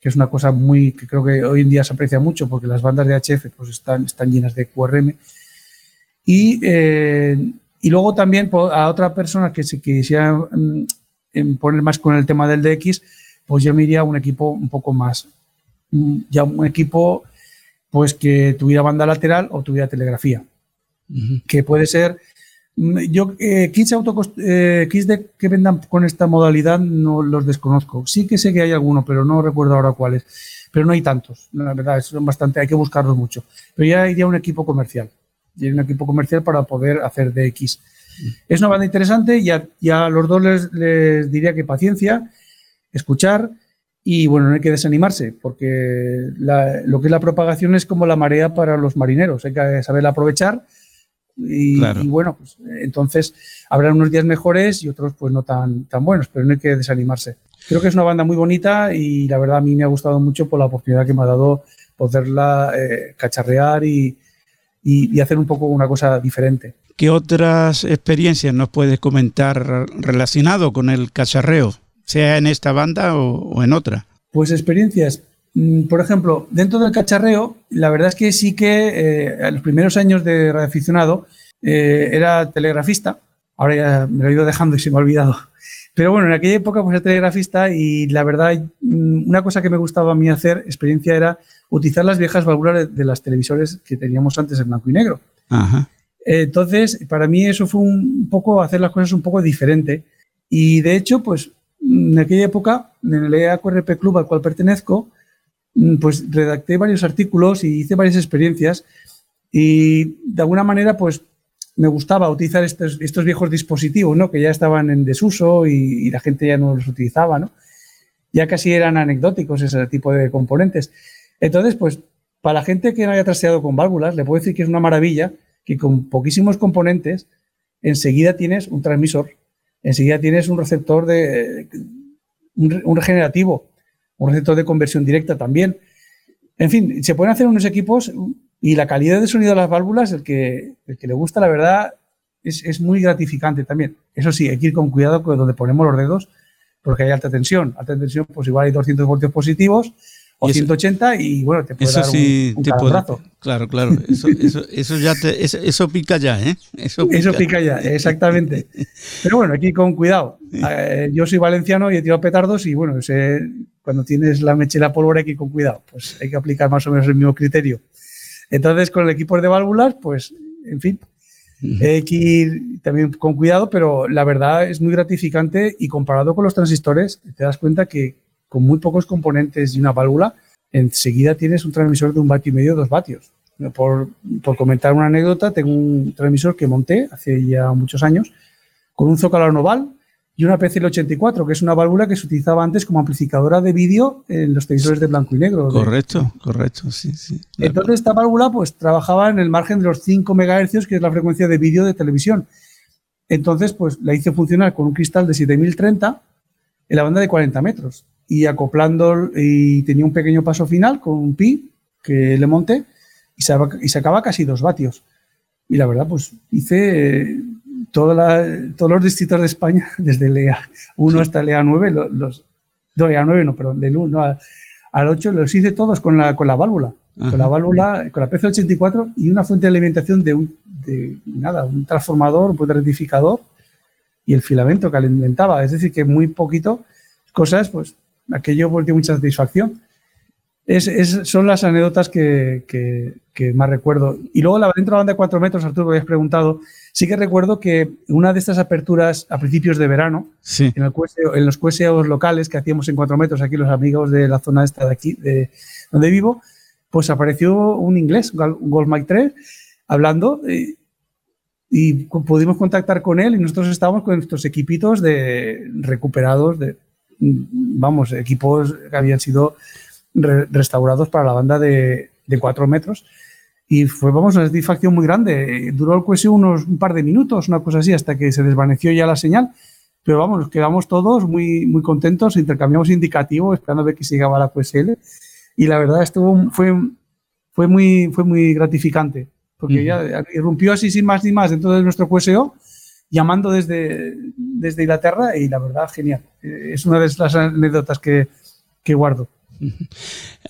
que es una cosa muy que creo que hoy en día se aprecia mucho porque las bandas de H F pues, están, están llenas de Q R M. Y, eh, y luego también a otra persona que se quisiera mm, poner más con el tema del D X, pues yo me iría a un equipo un poco más, ya un equipo pues que tuviera banda lateral o tuviera telegrafía. Uh-huh. Que puede ser, yo eh, kits, auto, eh, kits de, que vendan con esta modalidad no los desconozco, sí que sé que hay alguno pero no recuerdo ahora cuáles, pero no hay tantos, la verdad son bastante, hay que buscarlos mucho, pero ya iría un equipo comercial, ya un equipo comercial para poder hacer D X. Uh-huh. Es una banda interesante y a, y a los dos les, les diría que paciencia, escuchar y bueno, no hay que desanimarse porque la, lo que es la propagación es como la marea para los marineros, hay que saberla aprovechar. Y, claro. Y bueno, pues entonces habrá unos días mejores y otros pues no tan, tan buenos, pero no hay que desanimarse. Creo que es una banda muy bonita y la verdad a mí me ha gustado mucho por la oportunidad que me ha dado poderla eh, cacharrear y, y, y hacer un poco una cosa diferente. ¿Qué otras experiencias nos puedes comentar relacionado con el cacharreo, sea en esta banda o, o en otra? Pues experiencias. Por ejemplo, dentro del cacharreo, la verdad es que sí que eh, en los primeros años de radioaficionado eh, era telegrafista. Ahora ya me lo he ido dejando y se me ha olvidado. Pero bueno, en aquella época pues era telegrafista y la verdad, una cosa que me gustaba a mí hacer, experiencia, era utilizar las viejas válvulas de, de las televisores que teníamos antes en blanco y negro. Ajá. Entonces, para mí eso fue un poco hacer las cosas un poco diferente. Y de hecho, pues en aquella época, en el E A Q R P Club al cual pertenezco, pues redacté varios artículos y hice varias experiencias y de alguna manera pues me gustaba utilizar estos, estos viejos dispositivos, ¿no? Que ya estaban en desuso y, y la gente ya no los utilizaba, ¿no? Ya casi eran anecdóticos ese tipo de componentes. Entonces, pues para la gente que no haya trasteado con válvulas, le puedo decir que es una maravilla que con poquísimos componentes enseguida tienes un transmisor, enseguida tienes un receptor de un, un regenerativo, un receptor de conversión directa también. En fin, se pueden hacer unos equipos y la calidad de sonido de las válvulas, el que, el que le gusta, la verdad, es, es muy gratificante también. Eso sí, hay que ir con cuidado con donde ponemos los dedos, porque hay alta tensión. Alta tensión, pues igual hay doscientos voltios positivos o eso, ciento ochenta y bueno, te puede eso dar sí un, un calambrazo. Claro, claro. Eso, eso, eso, ya te, eso, eso pica ya, ¿eh? Eso pica. Eso pica ya, exactamente. Pero bueno, hay que ir con cuidado. Eh, yo soy valenciano y he tirado petardos y bueno, ese... Cuando tienes la mecha y la pólvora hay que ir con cuidado, pues hay que aplicar más o menos el mismo criterio. Entonces, con el equipo de válvulas, pues, en fin, uh-huh. Hay que ir también con cuidado, pero la verdad es muy gratificante y comparado con los transistores, te das cuenta que con muy pocos componentes y una válvula, enseguida tienes un transmisor de un vatio y medio, dos vatios. Por, por comentar una anécdota, tengo un transmisor que monté hace ya muchos años con un zócalo oval, y una P C L ochenta y cuatro, que es una válvula que se utilizaba antes como amplificadora de vídeo en los televisores de blanco y negro. Correcto, de... correcto, sí, sí. Entonces esta válvula pues trabajaba en el margen de los cinco megahercios, que es la frecuencia de vídeo de televisión. Entonces pues la hice funcionar con un cristal de siete mil treinta en la banda de cuarenta metros y acoplando, y tenía un pequeño paso final con un pi que le monté y sacaba, y sacaba casi dos vatios. Y la verdad pues hice... Eh, La, todos los distritos de España, desde el E A uno hasta el E A nueve, los, los, no, E A nueve no, perdón, del uno al, al ocho, los hice todos con la, con la válvula, ajá, con la válvula, con la P C ochenta y cuatro y una fuente de alimentación de un, de, nada, un transformador, un rectificador y el filamento que alimentaba. Es decir, que muy poquito cosas, pues aquello me dio mucha satisfacción. Es, es, son las anécdotas que, que, que más recuerdo. Y luego la, dentro de la banda de cuatro metros, Arturo, que habías preguntado, sí que recuerdo que una de estas aperturas a principios de verano, sí, en, el Q S O, en los Q S Os locales que hacíamos en cuatro metros, aquí los amigos de la zona esta de aquí, de donde vivo, pues apareció un inglés, un Gold Mike tres, hablando y, y pudimos contactar con él y nosotros estábamos con nuestros equipitos de recuperados, de vamos, equipos que habían sido... restaurados para la banda de, de cuatro metros y fue, vamos, una satisfacción muy grande. Duró el Q S O unos un par de minutos, una cosa así, hasta que se desvaneció ya la señal, pero vamos, nos quedamos todos muy, muy contentos, intercambiamos indicativo esperando a ver que se llegaba la Q S L y la verdad estuvo, fue, fue, muy, fue muy gratificante. porque uh-huh. ya irrumpió así sin más ni más dentro de nuestro Q S O, llamando desde, desde Inglaterra, y la verdad, genial. Es una de las anécdotas que, que guardo.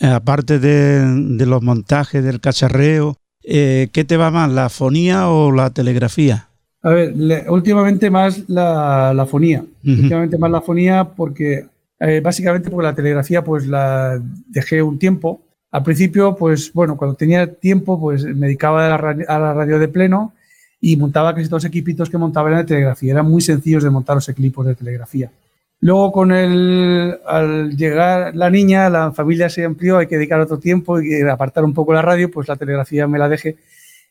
Aparte de, de los montajes, del cacharreo, eh, ¿qué te va más, la fonía o la telegrafía? A ver, le, últimamente más la, la fonía. Uh-huh. Últimamente más la fonía porque, eh, básicamente porque la telegrafía pues la dejé un tiempo. Al principio, pues bueno, cuando tenía tiempo, pues me dedicaba a la, a la radio de pleno y montaba casi todos los equipitos que montaba en la telegrafía. Eran muy sencillos de montar los equipos de telegrafía. Luego, con el, al llegar la niña, la familia se amplió, hay que dedicar otro tiempo y apartar un poco la radio, pues la telegrafía me la dejé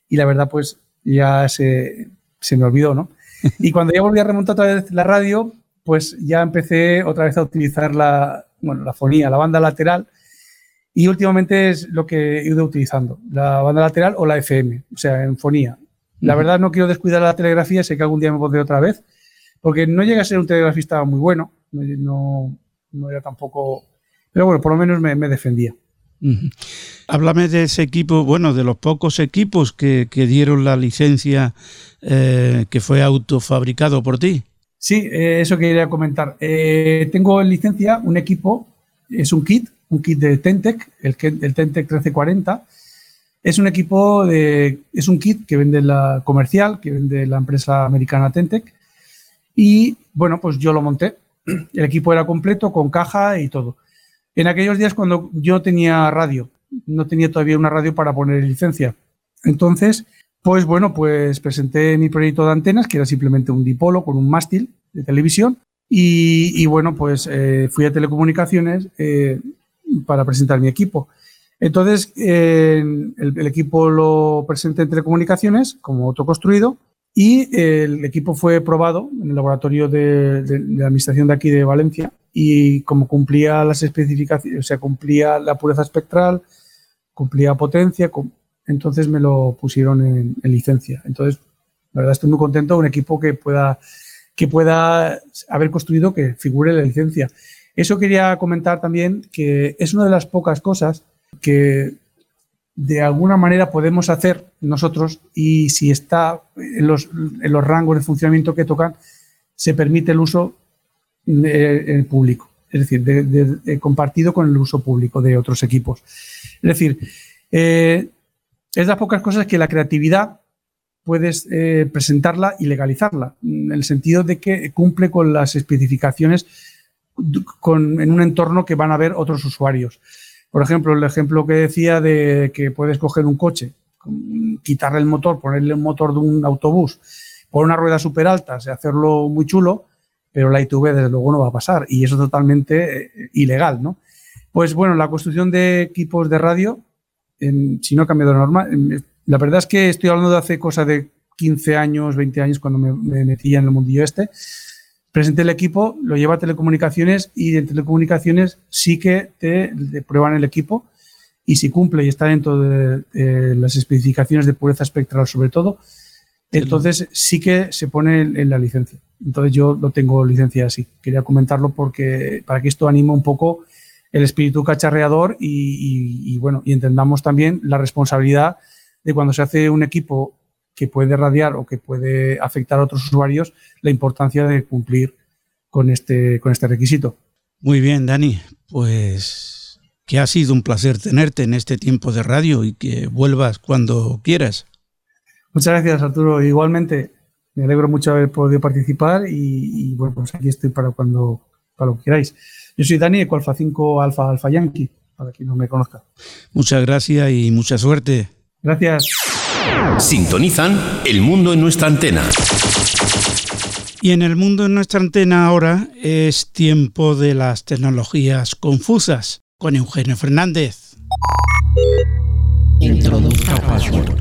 y la verdad, pues ya se, se me olvidó, ¿no? Y cuando ya volví a remontar otra vez la radio, pues ya empecé otra vez a utilizar la, bueno, la fonía, la banda lateral. Y últimamente es lo que he ido utilizando, la banda lateral o la F M, o sea, en fonía. La verdad no quiero descuidar la telegrafía, sé que algún día me pondré otra vez, porque no llegué a ser un telegrafista muy bueno, no, no era tampoco... Pero bueno, por lo menos me, me defendía. Uh-huh. Háblame de ese equipo, bueno, de los pocos equipos que, que dieron la licencia eh, que fue autofabricado por ti. Sí, eh, eso quería comentar. Eh, tengo en licencia un equipo, es un kit, un kit de Tentec, el, el Tentec trece cuarenta. Es un equipo de, es un kit que vende la comercial, que vende la empresa americana Tentec. Y bueno, pues yo lo monté. El equipo era completo, con caja y todo. En aquellos días cuando yo tenía radio, no tenía todavía una radio para poner licencia. Entonces, pues bueno, pues presenté mi proyecto de antenas, que era simplemente un dipolo con un mástil de televisión. Y, y bueno, pues eh, fui a Telecomunicaciones eh, para presentar mi equipo. Entonces, eh, el, el equipo lo presenté en Telecomunicaciones como autoconstruido y eh, el equipo fue probado en el laboratorio de, de, de la administración de aquí de Valencia y como cumplía las especificaciones, o sea, cumplía la pureza espectral, cumplía potencia, cum- entonces me lo pusieron en, en licencia. Entonces, la verdad estoy muy contento de un equipo que pueda, que pueda haber construido que figure la licencia. Eso quería comentar también que es una de las pocas cosas que de alguna manera podemos hacer nosotros y si está en los, en los rangos de funcionamiento que tocan, se permite el uso en el público, es decir, de, de, de compartido con el uso público de otros equipos. Es decir, eh, es de las pocas cosas que la creatividad puedes eh, presentarla y legalizarla, en el sentido de que cumple con las especificaciones con, en un entorno que van a ver otros usuarios. Por ejemplo, el ejemplo que decía de que puedes coger un coche, quitarle el motor, ponerle un motor de un autobús, poner una rueda súper alta, o sea, hacerlo muy chulo, pero la I T V desde luego no va a pasar y eso es totalmente ilegal, ¿no? Pues bueno, la construcción de equipos de radio, en, si no ha cambiado la norma, en, la verdad es que estoy hablando de hace cosa de quince años, veinte años cuando me, me metía en el mundillo este. Presenté el equipo, lo lleva a Telecomunicaciones y en Telecomunicaciones sí que te, te prueban el equipo y si cumple y está dentro de, de las especificaciones de pureza espectral sobre todo, entonces sí que se pone en la licencia. Entonces yo lo tengo licencia así. Quería comentarlo porque para que esto anime un poco el espíritu cacharreador y, y, y bueno, y entendamos también la responsabilidad de cuando se hace un equipo que puede radiar o que puede afectar a otros usuarios, la importancia de cumplir con este, con este requisito. Muy bien, Dani, pues que ha sido un placer tenerte en este tiempo de radio y que vuelvas cuando quieras. Muchas gracias, Arturo. Igualmente, me alegro mucho de haber podido participar y, y bueno, pues aquí estoy para cuando para lo que queráis. Yo soy Dani, Eco Alfa cinco Alfa Alfa Yankee, para quien no me conozca. Muchas gracias y mucha suerte. Gracias. Sintonizan El Mundo en Nuestra Antena. Y en El Mundo en Nuestra Antena ahora es tiempo de las tecnologías confusas con Eugenio Fernández. Introduzca password.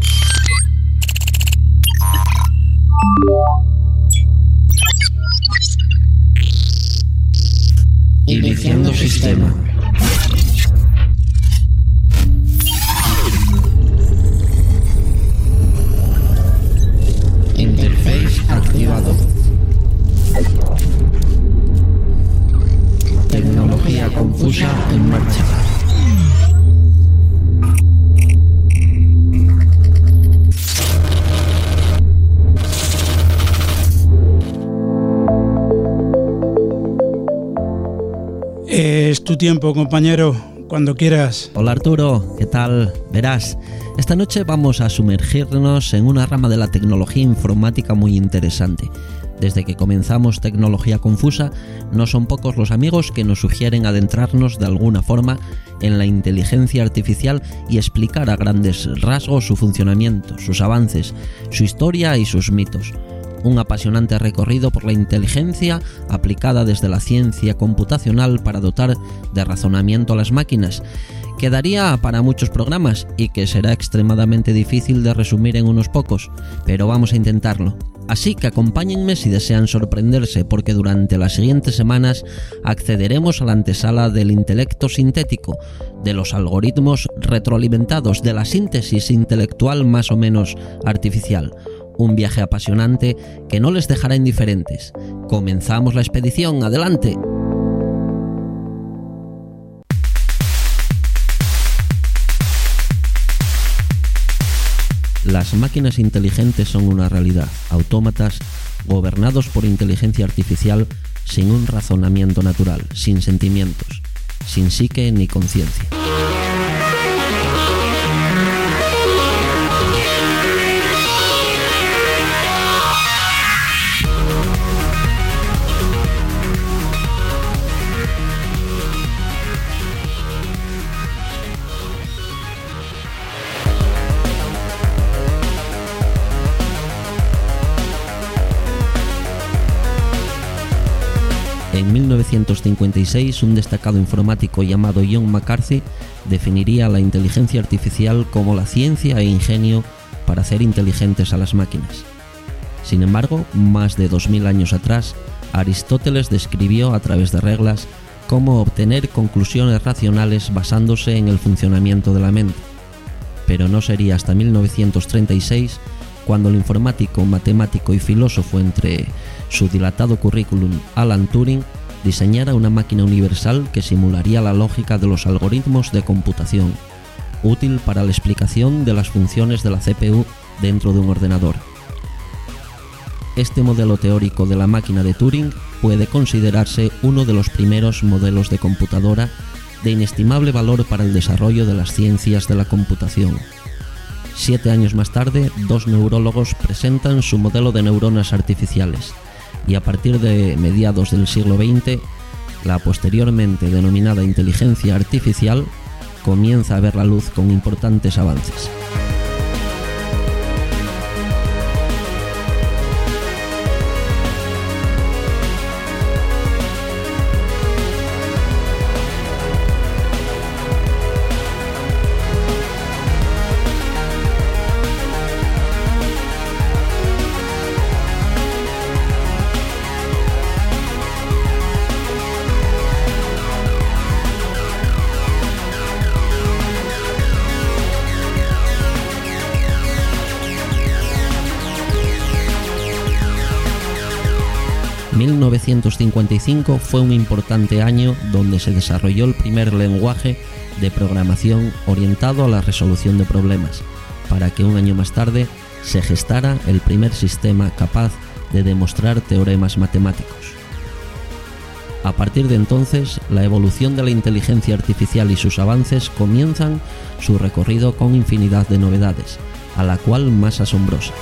Iniciando sistema. Interface activado. Tecnología confusa en marcha. es tu tiempo, compañero, cuando quieras. Hola Arturo, ¿qué tal? Verás, esta noche vamos a sumergirnos en una rama de la tecnología informática muy interesante. Desde que comenzamos Tecnología Confusa, no son pocos los amigos que nos sugieren adentrarnos de alguna forma en la inteligencia artificial y explicar a grandes rasgos su funcionamiento, sus avances, su historia y sus mitos. Un apasionante recorrido por la inteligencia aplicada desde la ciencia computacional para dotar de razonamiento a las máquinas. Quedaría para muchos programas y que será extremadamente difícil de resumir en unos pocos, pero vamos a intentarlo. Así que acompáñenme si desean sorprenderse, porque durante las siguientes semanas accederemos a la antesala del intelecto sintético, de los algoritmos retroalimentados, de la síntesis intelectual más o menos artificial. Un viaje apasionante que no les dejará indiferentes. Comenzamos la expedición, adelante. Las máquinas inteligentes son una realidad, autómatas gobernados por inteligencia artificial sin un razonamiento natural, sin sentimientos, sin psique ni conciencia. En mil novecientos cincuenta y seis, un destacado informático llamado John McCarthy definiría la inteligencia artificial como la ciencia e ingenio para hacer inteligentes a las máquinas. Sin embargo, más de dos mil años atrás, Aristóteles describió a través de reglas cómo obtener conclusiones racionales basándose en el funcionamiento de la mente. Pero no sería hasta mil novecientos treinta y seis cuando el informático, matemático y filósofo, entre su dilatado currículum, Alan Turing, diseñara una máquina universal que simularía la lógica de los algoritmos de computación, útil para la explicación de las funciones de la C P U dentro de un ordenador. Este modelo teórico de la máquina de Turing puede considerarse uno de los primeros modelos de computadora de inestimable valor para el desarrollo de las ciencias de la computación. Siete años más tarde, dos neurólogos presentan su modelo de neuronas artificiales, y a partir de mediados del siglo veinte, la posteriormente denominada inteligencia artificial comienza a ver la luz con importantes avances. mil novecientos cincuenta y cinco fue un importante año donde se desarrolló el primer lenguaje de programación orientado a la resolución de problemas, para que un año más tarde se gestara el primer sistema capaz de demostrar teoremas matemáticos. A partir de entonces, la evolución de la inteligencia artificial y sus avances comienzan su recorrido con infinidad de novedades, a la cual más asombrosa.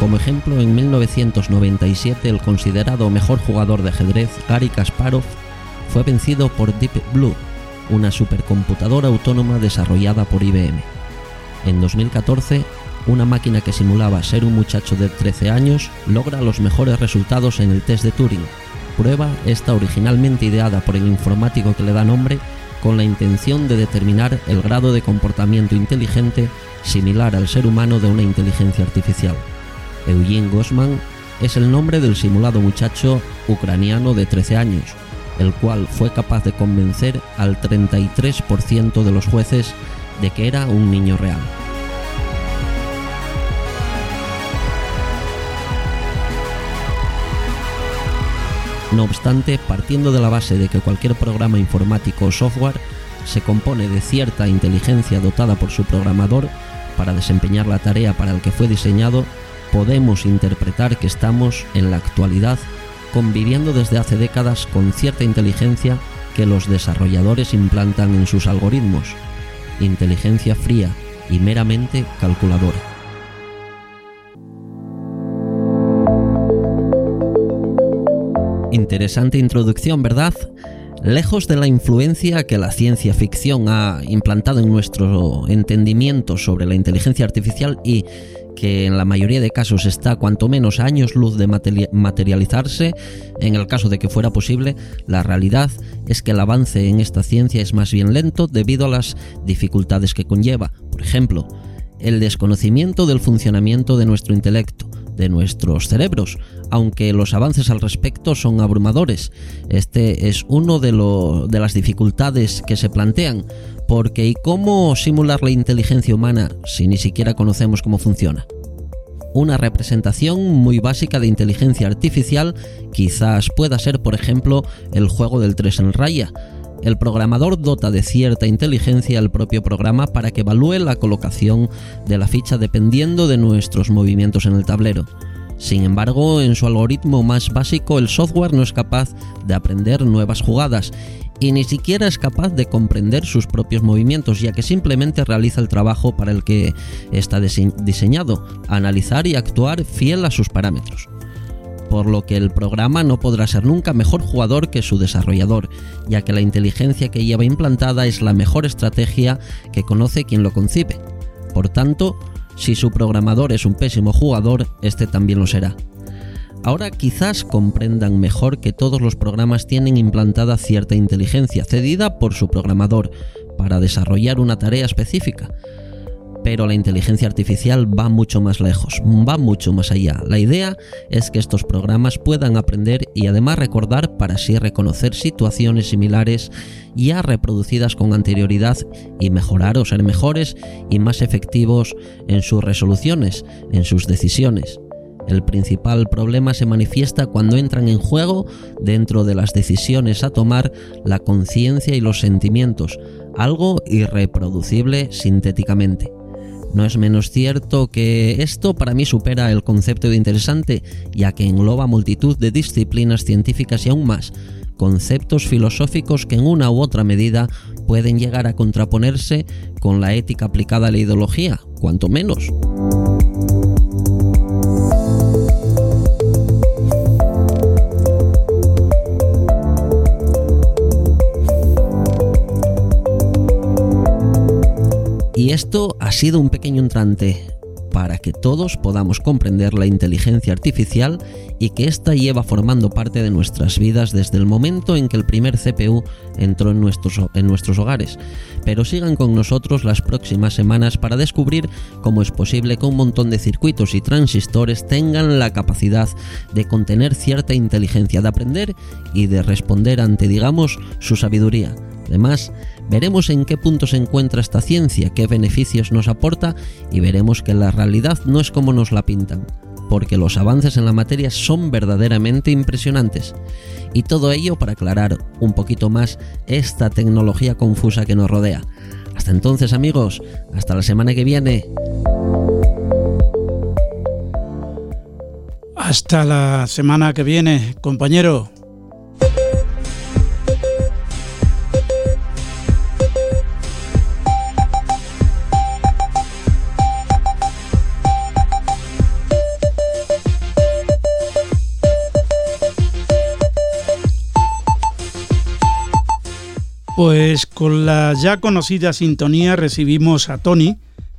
Como ejemplo, en mil novecientos noventa y siete el considerado mejor jugador de ajedrez Garry Kasparov fue vencido por Deep Blue, una supercomputadora autónoma desarrollada por I B M. En dos mil catorce, una máquina que simulaba ser un muchacho de trece años logra los mejores resultados en el test de Turing, prueba esta originalmente ideada por el informático que le da nombre con la intención de determinar el grado de comportamiento inteligente similar al ser humano de una inteligencia artificial. Eugene Gossman es el nombre del simulado muchacho ucraniano de trece años, el cual fue capaz de convencer al treinta y tres por ciento de los jueces de que era un niño real. No obstante, partiendo de la base de que cualquier programa informático o software se compone de cierta inteligencia dotada por su programador para desempeñar la tarea para el que fue diseñado, podemos interpretar que estamos, en la actualidad, conviviendo desde hace décadas con cierta inteligencia que los desarrolladores implantan en sus algoritmos, inteligencia fría y meramente calculadora. Interesante introducción, ¿verdad? Lejos de la influencia que la ciencia ficción ha implantado en nuestro entendimiento sobre la inteligencia artificial y que en la mayoría de casos está cuanto menos a años luz de materializarse, en el caso de que fuera posible, la realidad es que el avance en esta ciencia es más bien lento debido a las dificultades que conlleva. Por ejemplo, el desconocimiento del funcionamiento de nuestro intelecto, de nuestros cerebros, aunque los avances al respecto son abrumadores. Este es uno de, lo, de las dificultades que se plantean, porque ¿y cómo simular la inteligencia humana si ni siquiera conocemos cómo funciona? Una representación muy básica de inteligencia artificial quizás pueda ser, por ejemplo, el juego del tres en raya. El programador dota de cierta inteligencia al propio programa para que evalúe la colocación de la ficha dependiendo de nuestros movimientos en el tablero. Sin embargo, en su algoritmo más básico, el software no es capaz de aprender nuevas jugadas y ni siquiera es capaz de comprender sus propios movimientos, ya que simplemente realiza el trabajo para el que está diseñado, analizar y actuar fiel a sus parámetros. Por lo que el programa no podrá ser nunca mejor jugador que su desarrollador, ya que la inteligencia que lleva implantada es la mejor estrategia que conoce quien lo concibe. Por tanto, si su programador es un pésimo jugador, este también lo será. Ahora quizás comprendan mejor que todos los programas tienen implantada cierta inteligencia cedida por su programador para desarrollar una tarea específica. Pero la inteligencia artificial va mucho más lejos, va mucho más allá. La idea es que estos programas puedan aprender y además recordar para así reconocer situaciones similares ya reproducidas con anterioridad y mejorar o ser mejores y más efectivos en sus resoluciones, en sus decisiones. El principal problema se manifiesta cuando entran en juego, dentro de las decisiones a tomar, la conciencia y los sentimientos, algo irreproducible sintéticamente. No es menos cierto que esto para mí supera el concepto de interesante, ya que engloba multitud de disciplinas científicas y aún más, conceptos filosóficos que en una u otra medida pueden llegar a contraponerse con la ética aplicada a la ideología, cuanto menos. Y esto ha sido un pequeño entrante para que todos podamos comprender la inteligencia artificial y que ésta lleva formando parte de nuestras vidas desde el momento en que el primer C P U entró en nuestros, en nuestros hogares. Pero sigan con nosotros las próximas semanas para descubrir cómo es posible que un montón de circuitos y transistores tengan la capacidad de contener cierta inteligencia, de aprender y de responder ante, digamos, su sabiduría. Además, veremos en qué punto se encuentra esta ciencia, qué beneficios nos aporta y veremos que la realidad no es como nos la pintan, porque los avances en la materia son verdaderamente impresionantes. Y todo ello para aclarar un poquito más esta tecnología confusa que nos rodea. Hasta entonces, amigos, hasta la semana que viene. Hasta la semana que viene, compañero. Pues con la ya conocida sintonía recibimos a Tony,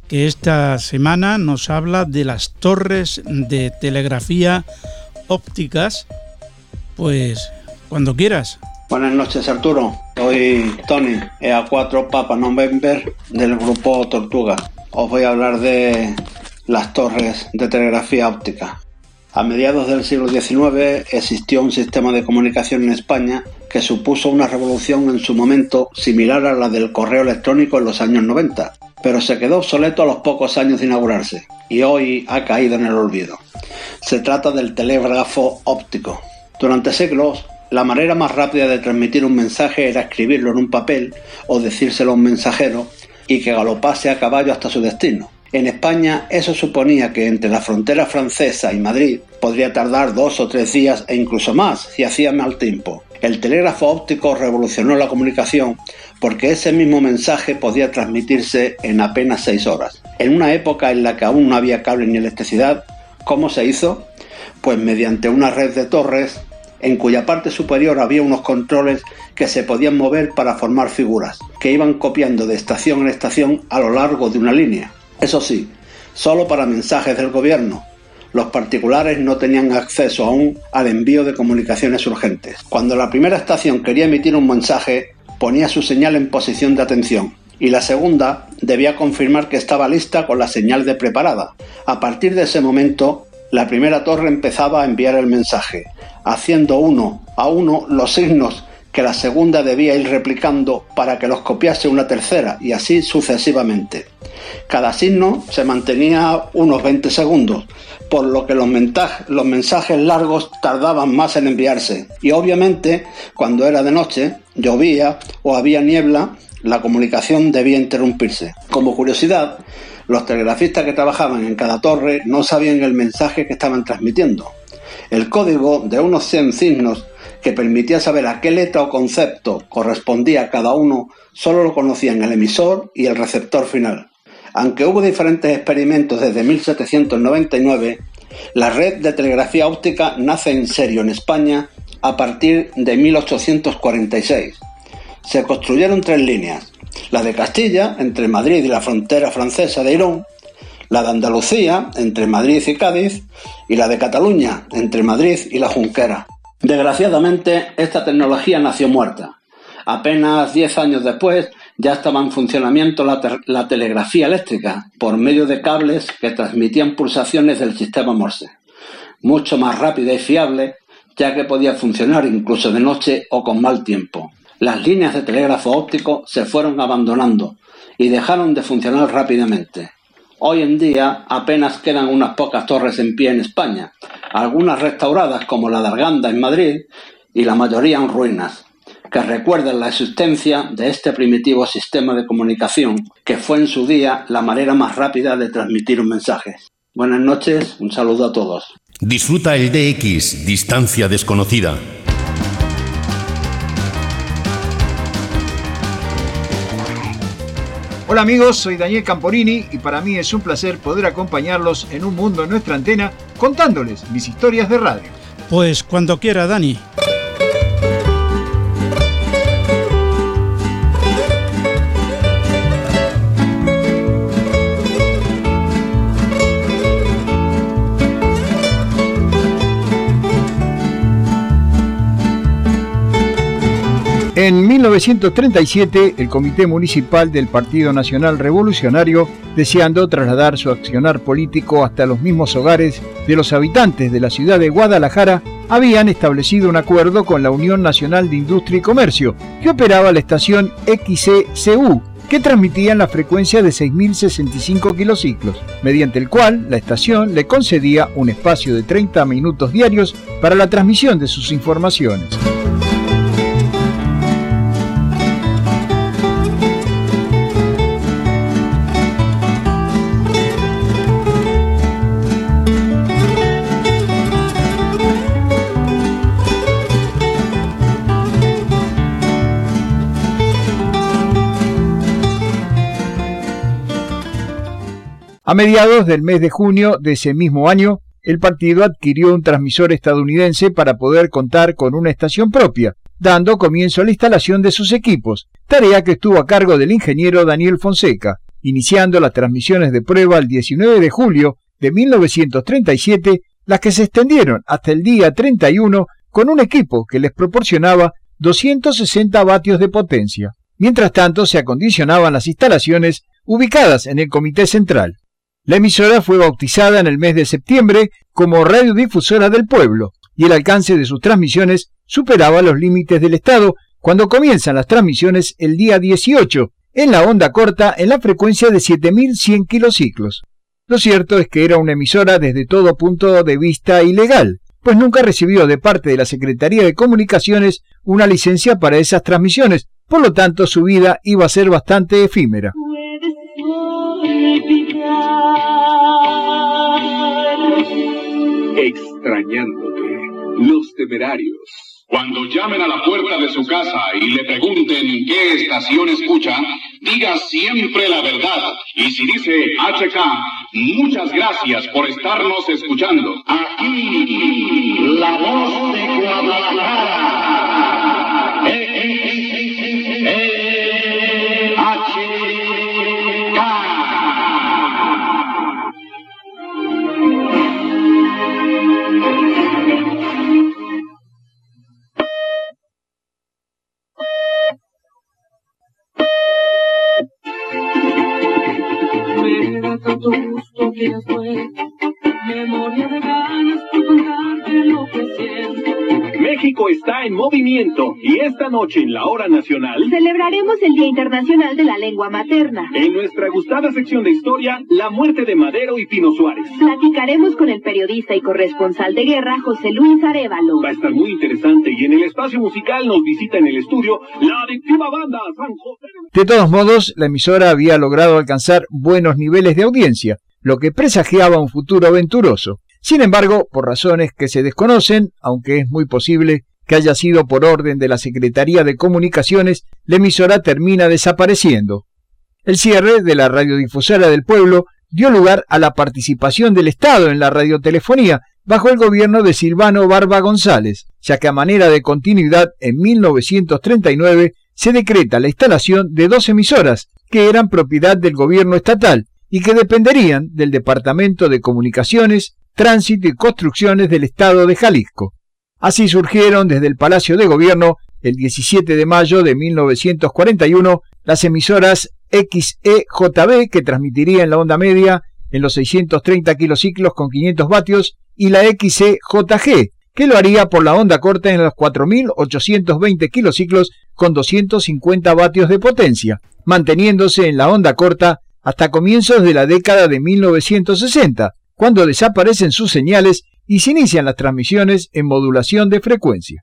que esta semana nos habla de las torres de telegrafía ópticas. Pues cuando quieras. Buenas noches, Arturo. Soy Tony, E A cuatro Papa November del grupo Tortuga. Os voy a hablar de las torres de telegrafía óptica. A mediados del siglo diecinueve existió un sistema de comunicación en España que supuso una revolución en su momento similar a la del correo electrónico en los años noventa, pero se quedó obsoleto a los pocos años de inaugurarse y hoy ha caído en el olvido. Se trata del telégrafo óptico. Durante siglos, La manera más rápida de transmitir un mensaje era escribirlo en un papel o decírselo a un mensajero y que galopase a caballo hasta su destino. En España eso suponía que entre la frontera francesa y Madrid podría tardar dos o tres días e incluso más si hacía mal tiempo. El telégrafo óptico revolucionó la comunicación porque ese mismo mensaje podía transmitirse en apenas seis horas. En una época en la que aún no había cable ni electricidad, ¿cómo se hizo? Pues mediante una red de torres en cuya parte superior había unos controles que se podían mover para formar figuras, que iban copiando de estación en estación a lo largo de una línea. Eso sí, solo para mensajes del gobierno. Los particulares no tenían acceso aún al envío de comunicaciones urgentes. Cuando la primera estación quería emitir un mensaje, ponía su señal en posición de atención, y la segunda debía confirmar que estaba lista con la señal de preparada. A partir de ese momento, la primera torre empezaba a enviar el mensaje, haciendo uno a uno los signos que la segunda debía ir replicando para que los copiase una tercera, y así sucesivamente. Cada signo se mantenía unos veinte segundos, por lo que los mensajes largos tardaban más en enviarse. Y obviamente, cuando era de noche, llovía o había niebla, la comunicación debía interrumpirse. Como curiosidad, los telegrafistas que trabajaban en cada torre no sabían el mensaje que estaban transmitiendo. El código de unos cien signos que permitía saber a qué letra o concepto correspondía a cada uno solo lo conocían el emisor y el receptor final. Aunque hubo diferentes experimentos desde mil setecientos noventa y nueve, la red de telegrafía óptica nace en serio en España a partir de mil ochocientos cuarenta y seis. Se construyeron tres líneas: la de Castilla, entre Madrid y la frontera francesa de Irún, la de Andalucía, entre Madrid y Cádiz, y la de Cataluña, entre Madrid y la Junquera. Desgraciadamente, esta tecnología nació muerta. Apenas diez años después, ya estaba en funcionamiento la, te- la telegrafía eléctrica, por medio de cables que transmitían pulsaciones del sistema Morse, mucho más rápida y fiable, ya que podía funcionar incluso de noche o con mal tiempo. Las líneas de telégrafo óptico se fueron abandonando y dejaron de funcionar rápidamente. Hoy en día apenas quedan unas pocas torres en pie en España, algunas restauradas como la de Arganda en Madrid y la mayoría en ruinas, que recuerdan la existencia de este primitivo sistema de comunicación que fue en su día la manera más rápida de transmitir un mensaje. Buenas noches, un saludo a todos. Disfruta el D X, distancia desconocida. Hola amigos, soy Daniel Camporini y para mí es un placer poder acompañarlos en Un Mundo en Nuestra Antena contándoles mis historias de radio. Pues cuando quiera, Dani. En mil novecientos treinta y siete, el Comité Municipal del Partido Nacional Revolucionario, deseando trasladar su accionar político hasta los mismos hogares de los habitantes de la ciudad de Guadalajara, habían establecido un acuerdo con la Unión Nacional de Industria y Comercio, que operaba la estación X C C U, que transmitía en la frecuencia de seis mil sesenta y cinco kilociclos, mediante el cual la estación le concedía un espacio de treinta minutos diarios para la transmisión de sus informaciones. A mediados del mes de junio de ese mismo año, el partido adquirió un transmisor estadounidense para poder contar con una estación propia, dando comienzo a la instalación de sus equipos, tarea que estuvo a cargo del ingeniero Daniel Fonseca, iniciando las transmisiones de prueba el diecinueve de julio de mil novecientos treinta y siete, las que se extendieron hasta el día treinta y uno con un equipo que les proporcionaba doscientos sesenta vatios de potencia. Mientras tanto, se acondicionaban las instalaciones ubicadas en el Comité Central. La emisora fue bautizada en el mes de septiembre como Radiodifusora del Pueblo y el alcance de sus transmisiones superaba los límites del Estado cuando comienzan las transmisiones el día dieciocho en la onda corta en la frecuencia de siete mil cien kilociclos. Lo cierto es que era una emisora desde todo punto de vista ilegal, pues nunca recibió de parte de la Secretaría de Comunicaciones una licencia para esas transmisiones, por lo tanto su vida iba a ser bastante efímera. Extrañándote, los temerarios. Cuando llamen a la puerta de su casa y le pregunten qué estación escucha, diga siempre la verdad. Y si dice H K, muchas gracias por estarnos escuchando. Aquí, la voz de Guadalajara. E H K. Me da tanto gusto que has vuelto, me moría de ganas por contarte lo que siento. México está en movimiento y esta noche en la Hora Nacional celebraremos el Día Internacional de la Lengua Materna. En nuestra gustada sección de historia, la muerte de Madero y Pino Suárez. Platicaremos con el periodista y corresponsal de guerra José Luis Arévalo. Va a estar muy interesante y en el espacio musical nos visita en el estudio la adictiva banda San José. De todos modos, la emisora había logrado alcanzar buenos niveles de audiencia, lo que presagiaba un futuro aventuroso. Sin embargo, por razones que se desconocen, aunque es muy posible que haya sido por orden de la Secretaría de Comunicaciones, la emisora termina desapareciendo. El cierre de la Radiodifusora del Pueblo dio lugar a la participación del Estado en la radiotelefonía bajo el gobierno de Silvano Barba González, ya que a manera de continuidad en mil novecientos treinta y nueve se decreta la instalación de dos emisoras que eran propiedad del gobierno estatal y que dependerían del Departamento de Comunicaciones, Tránsito y Construcciones del Estado de Jalisco. Así surgieron desde el Palacio de Gobierno, el diecisiete de mayo de mil novecientos cuarenta y uno, las emisoras X E J B, que transmitiría en la onda media en los seiscientos treinta kilociclos con quinientos vatios, y la X C J G, que lo haría por la onda corta en los cuatro mil ochocientos veinte kilociclos con doscientos cincuenta vatios de potencia, manteniéndose en la onda corta hasta comienzos de la década de mil novecientos sesenta, cuando desaparecen sus señales y se inician las transmisiones en modulación de frecuencia.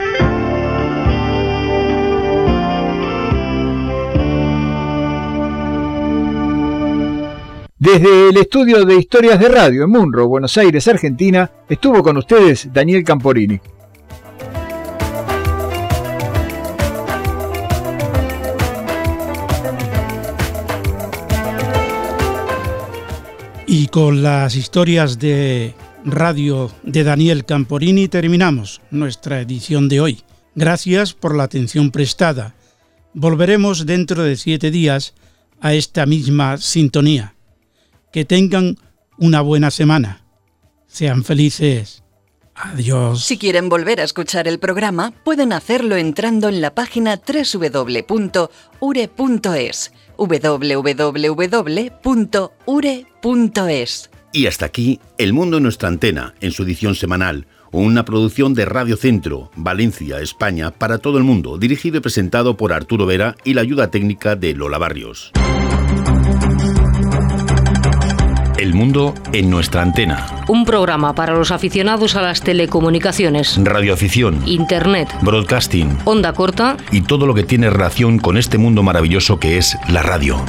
Desde el estudio de Historias de Radio en Munro, Buenos Aires, Argentina, estuvo con ustedes Daniel Camporini. Y con las historias de radio de Daniel Camporini terminamos nuestra edición de hoy. Gracias por la atención prestada. Volveremos dentro de siete días a esta misma sintonía. Que tengan una buena semana. Sean felices. Adiós. Si quieren volver a escuchar el programa, pueden hacerlo entrando en la página doble u doble u doble u punto u r e punto e s. doble u doble u doble u punto u r e punto e s. Y hasta aquí El Mundo en Nuestra Antena, en su edición semanal, una producción de Radio Centro, Valencia, España, para todo el mundo, dirigido y presentado por Arturo Vera y la ayuda técnica de Lola Barrios. El Mundo en Nuestra Antena. Un programa para los aficionados a las telecomunicaciones, radioafición, internet, broadcasting, onda corta y todo lo que tiene relación con este mundo maravilloso que es la radio.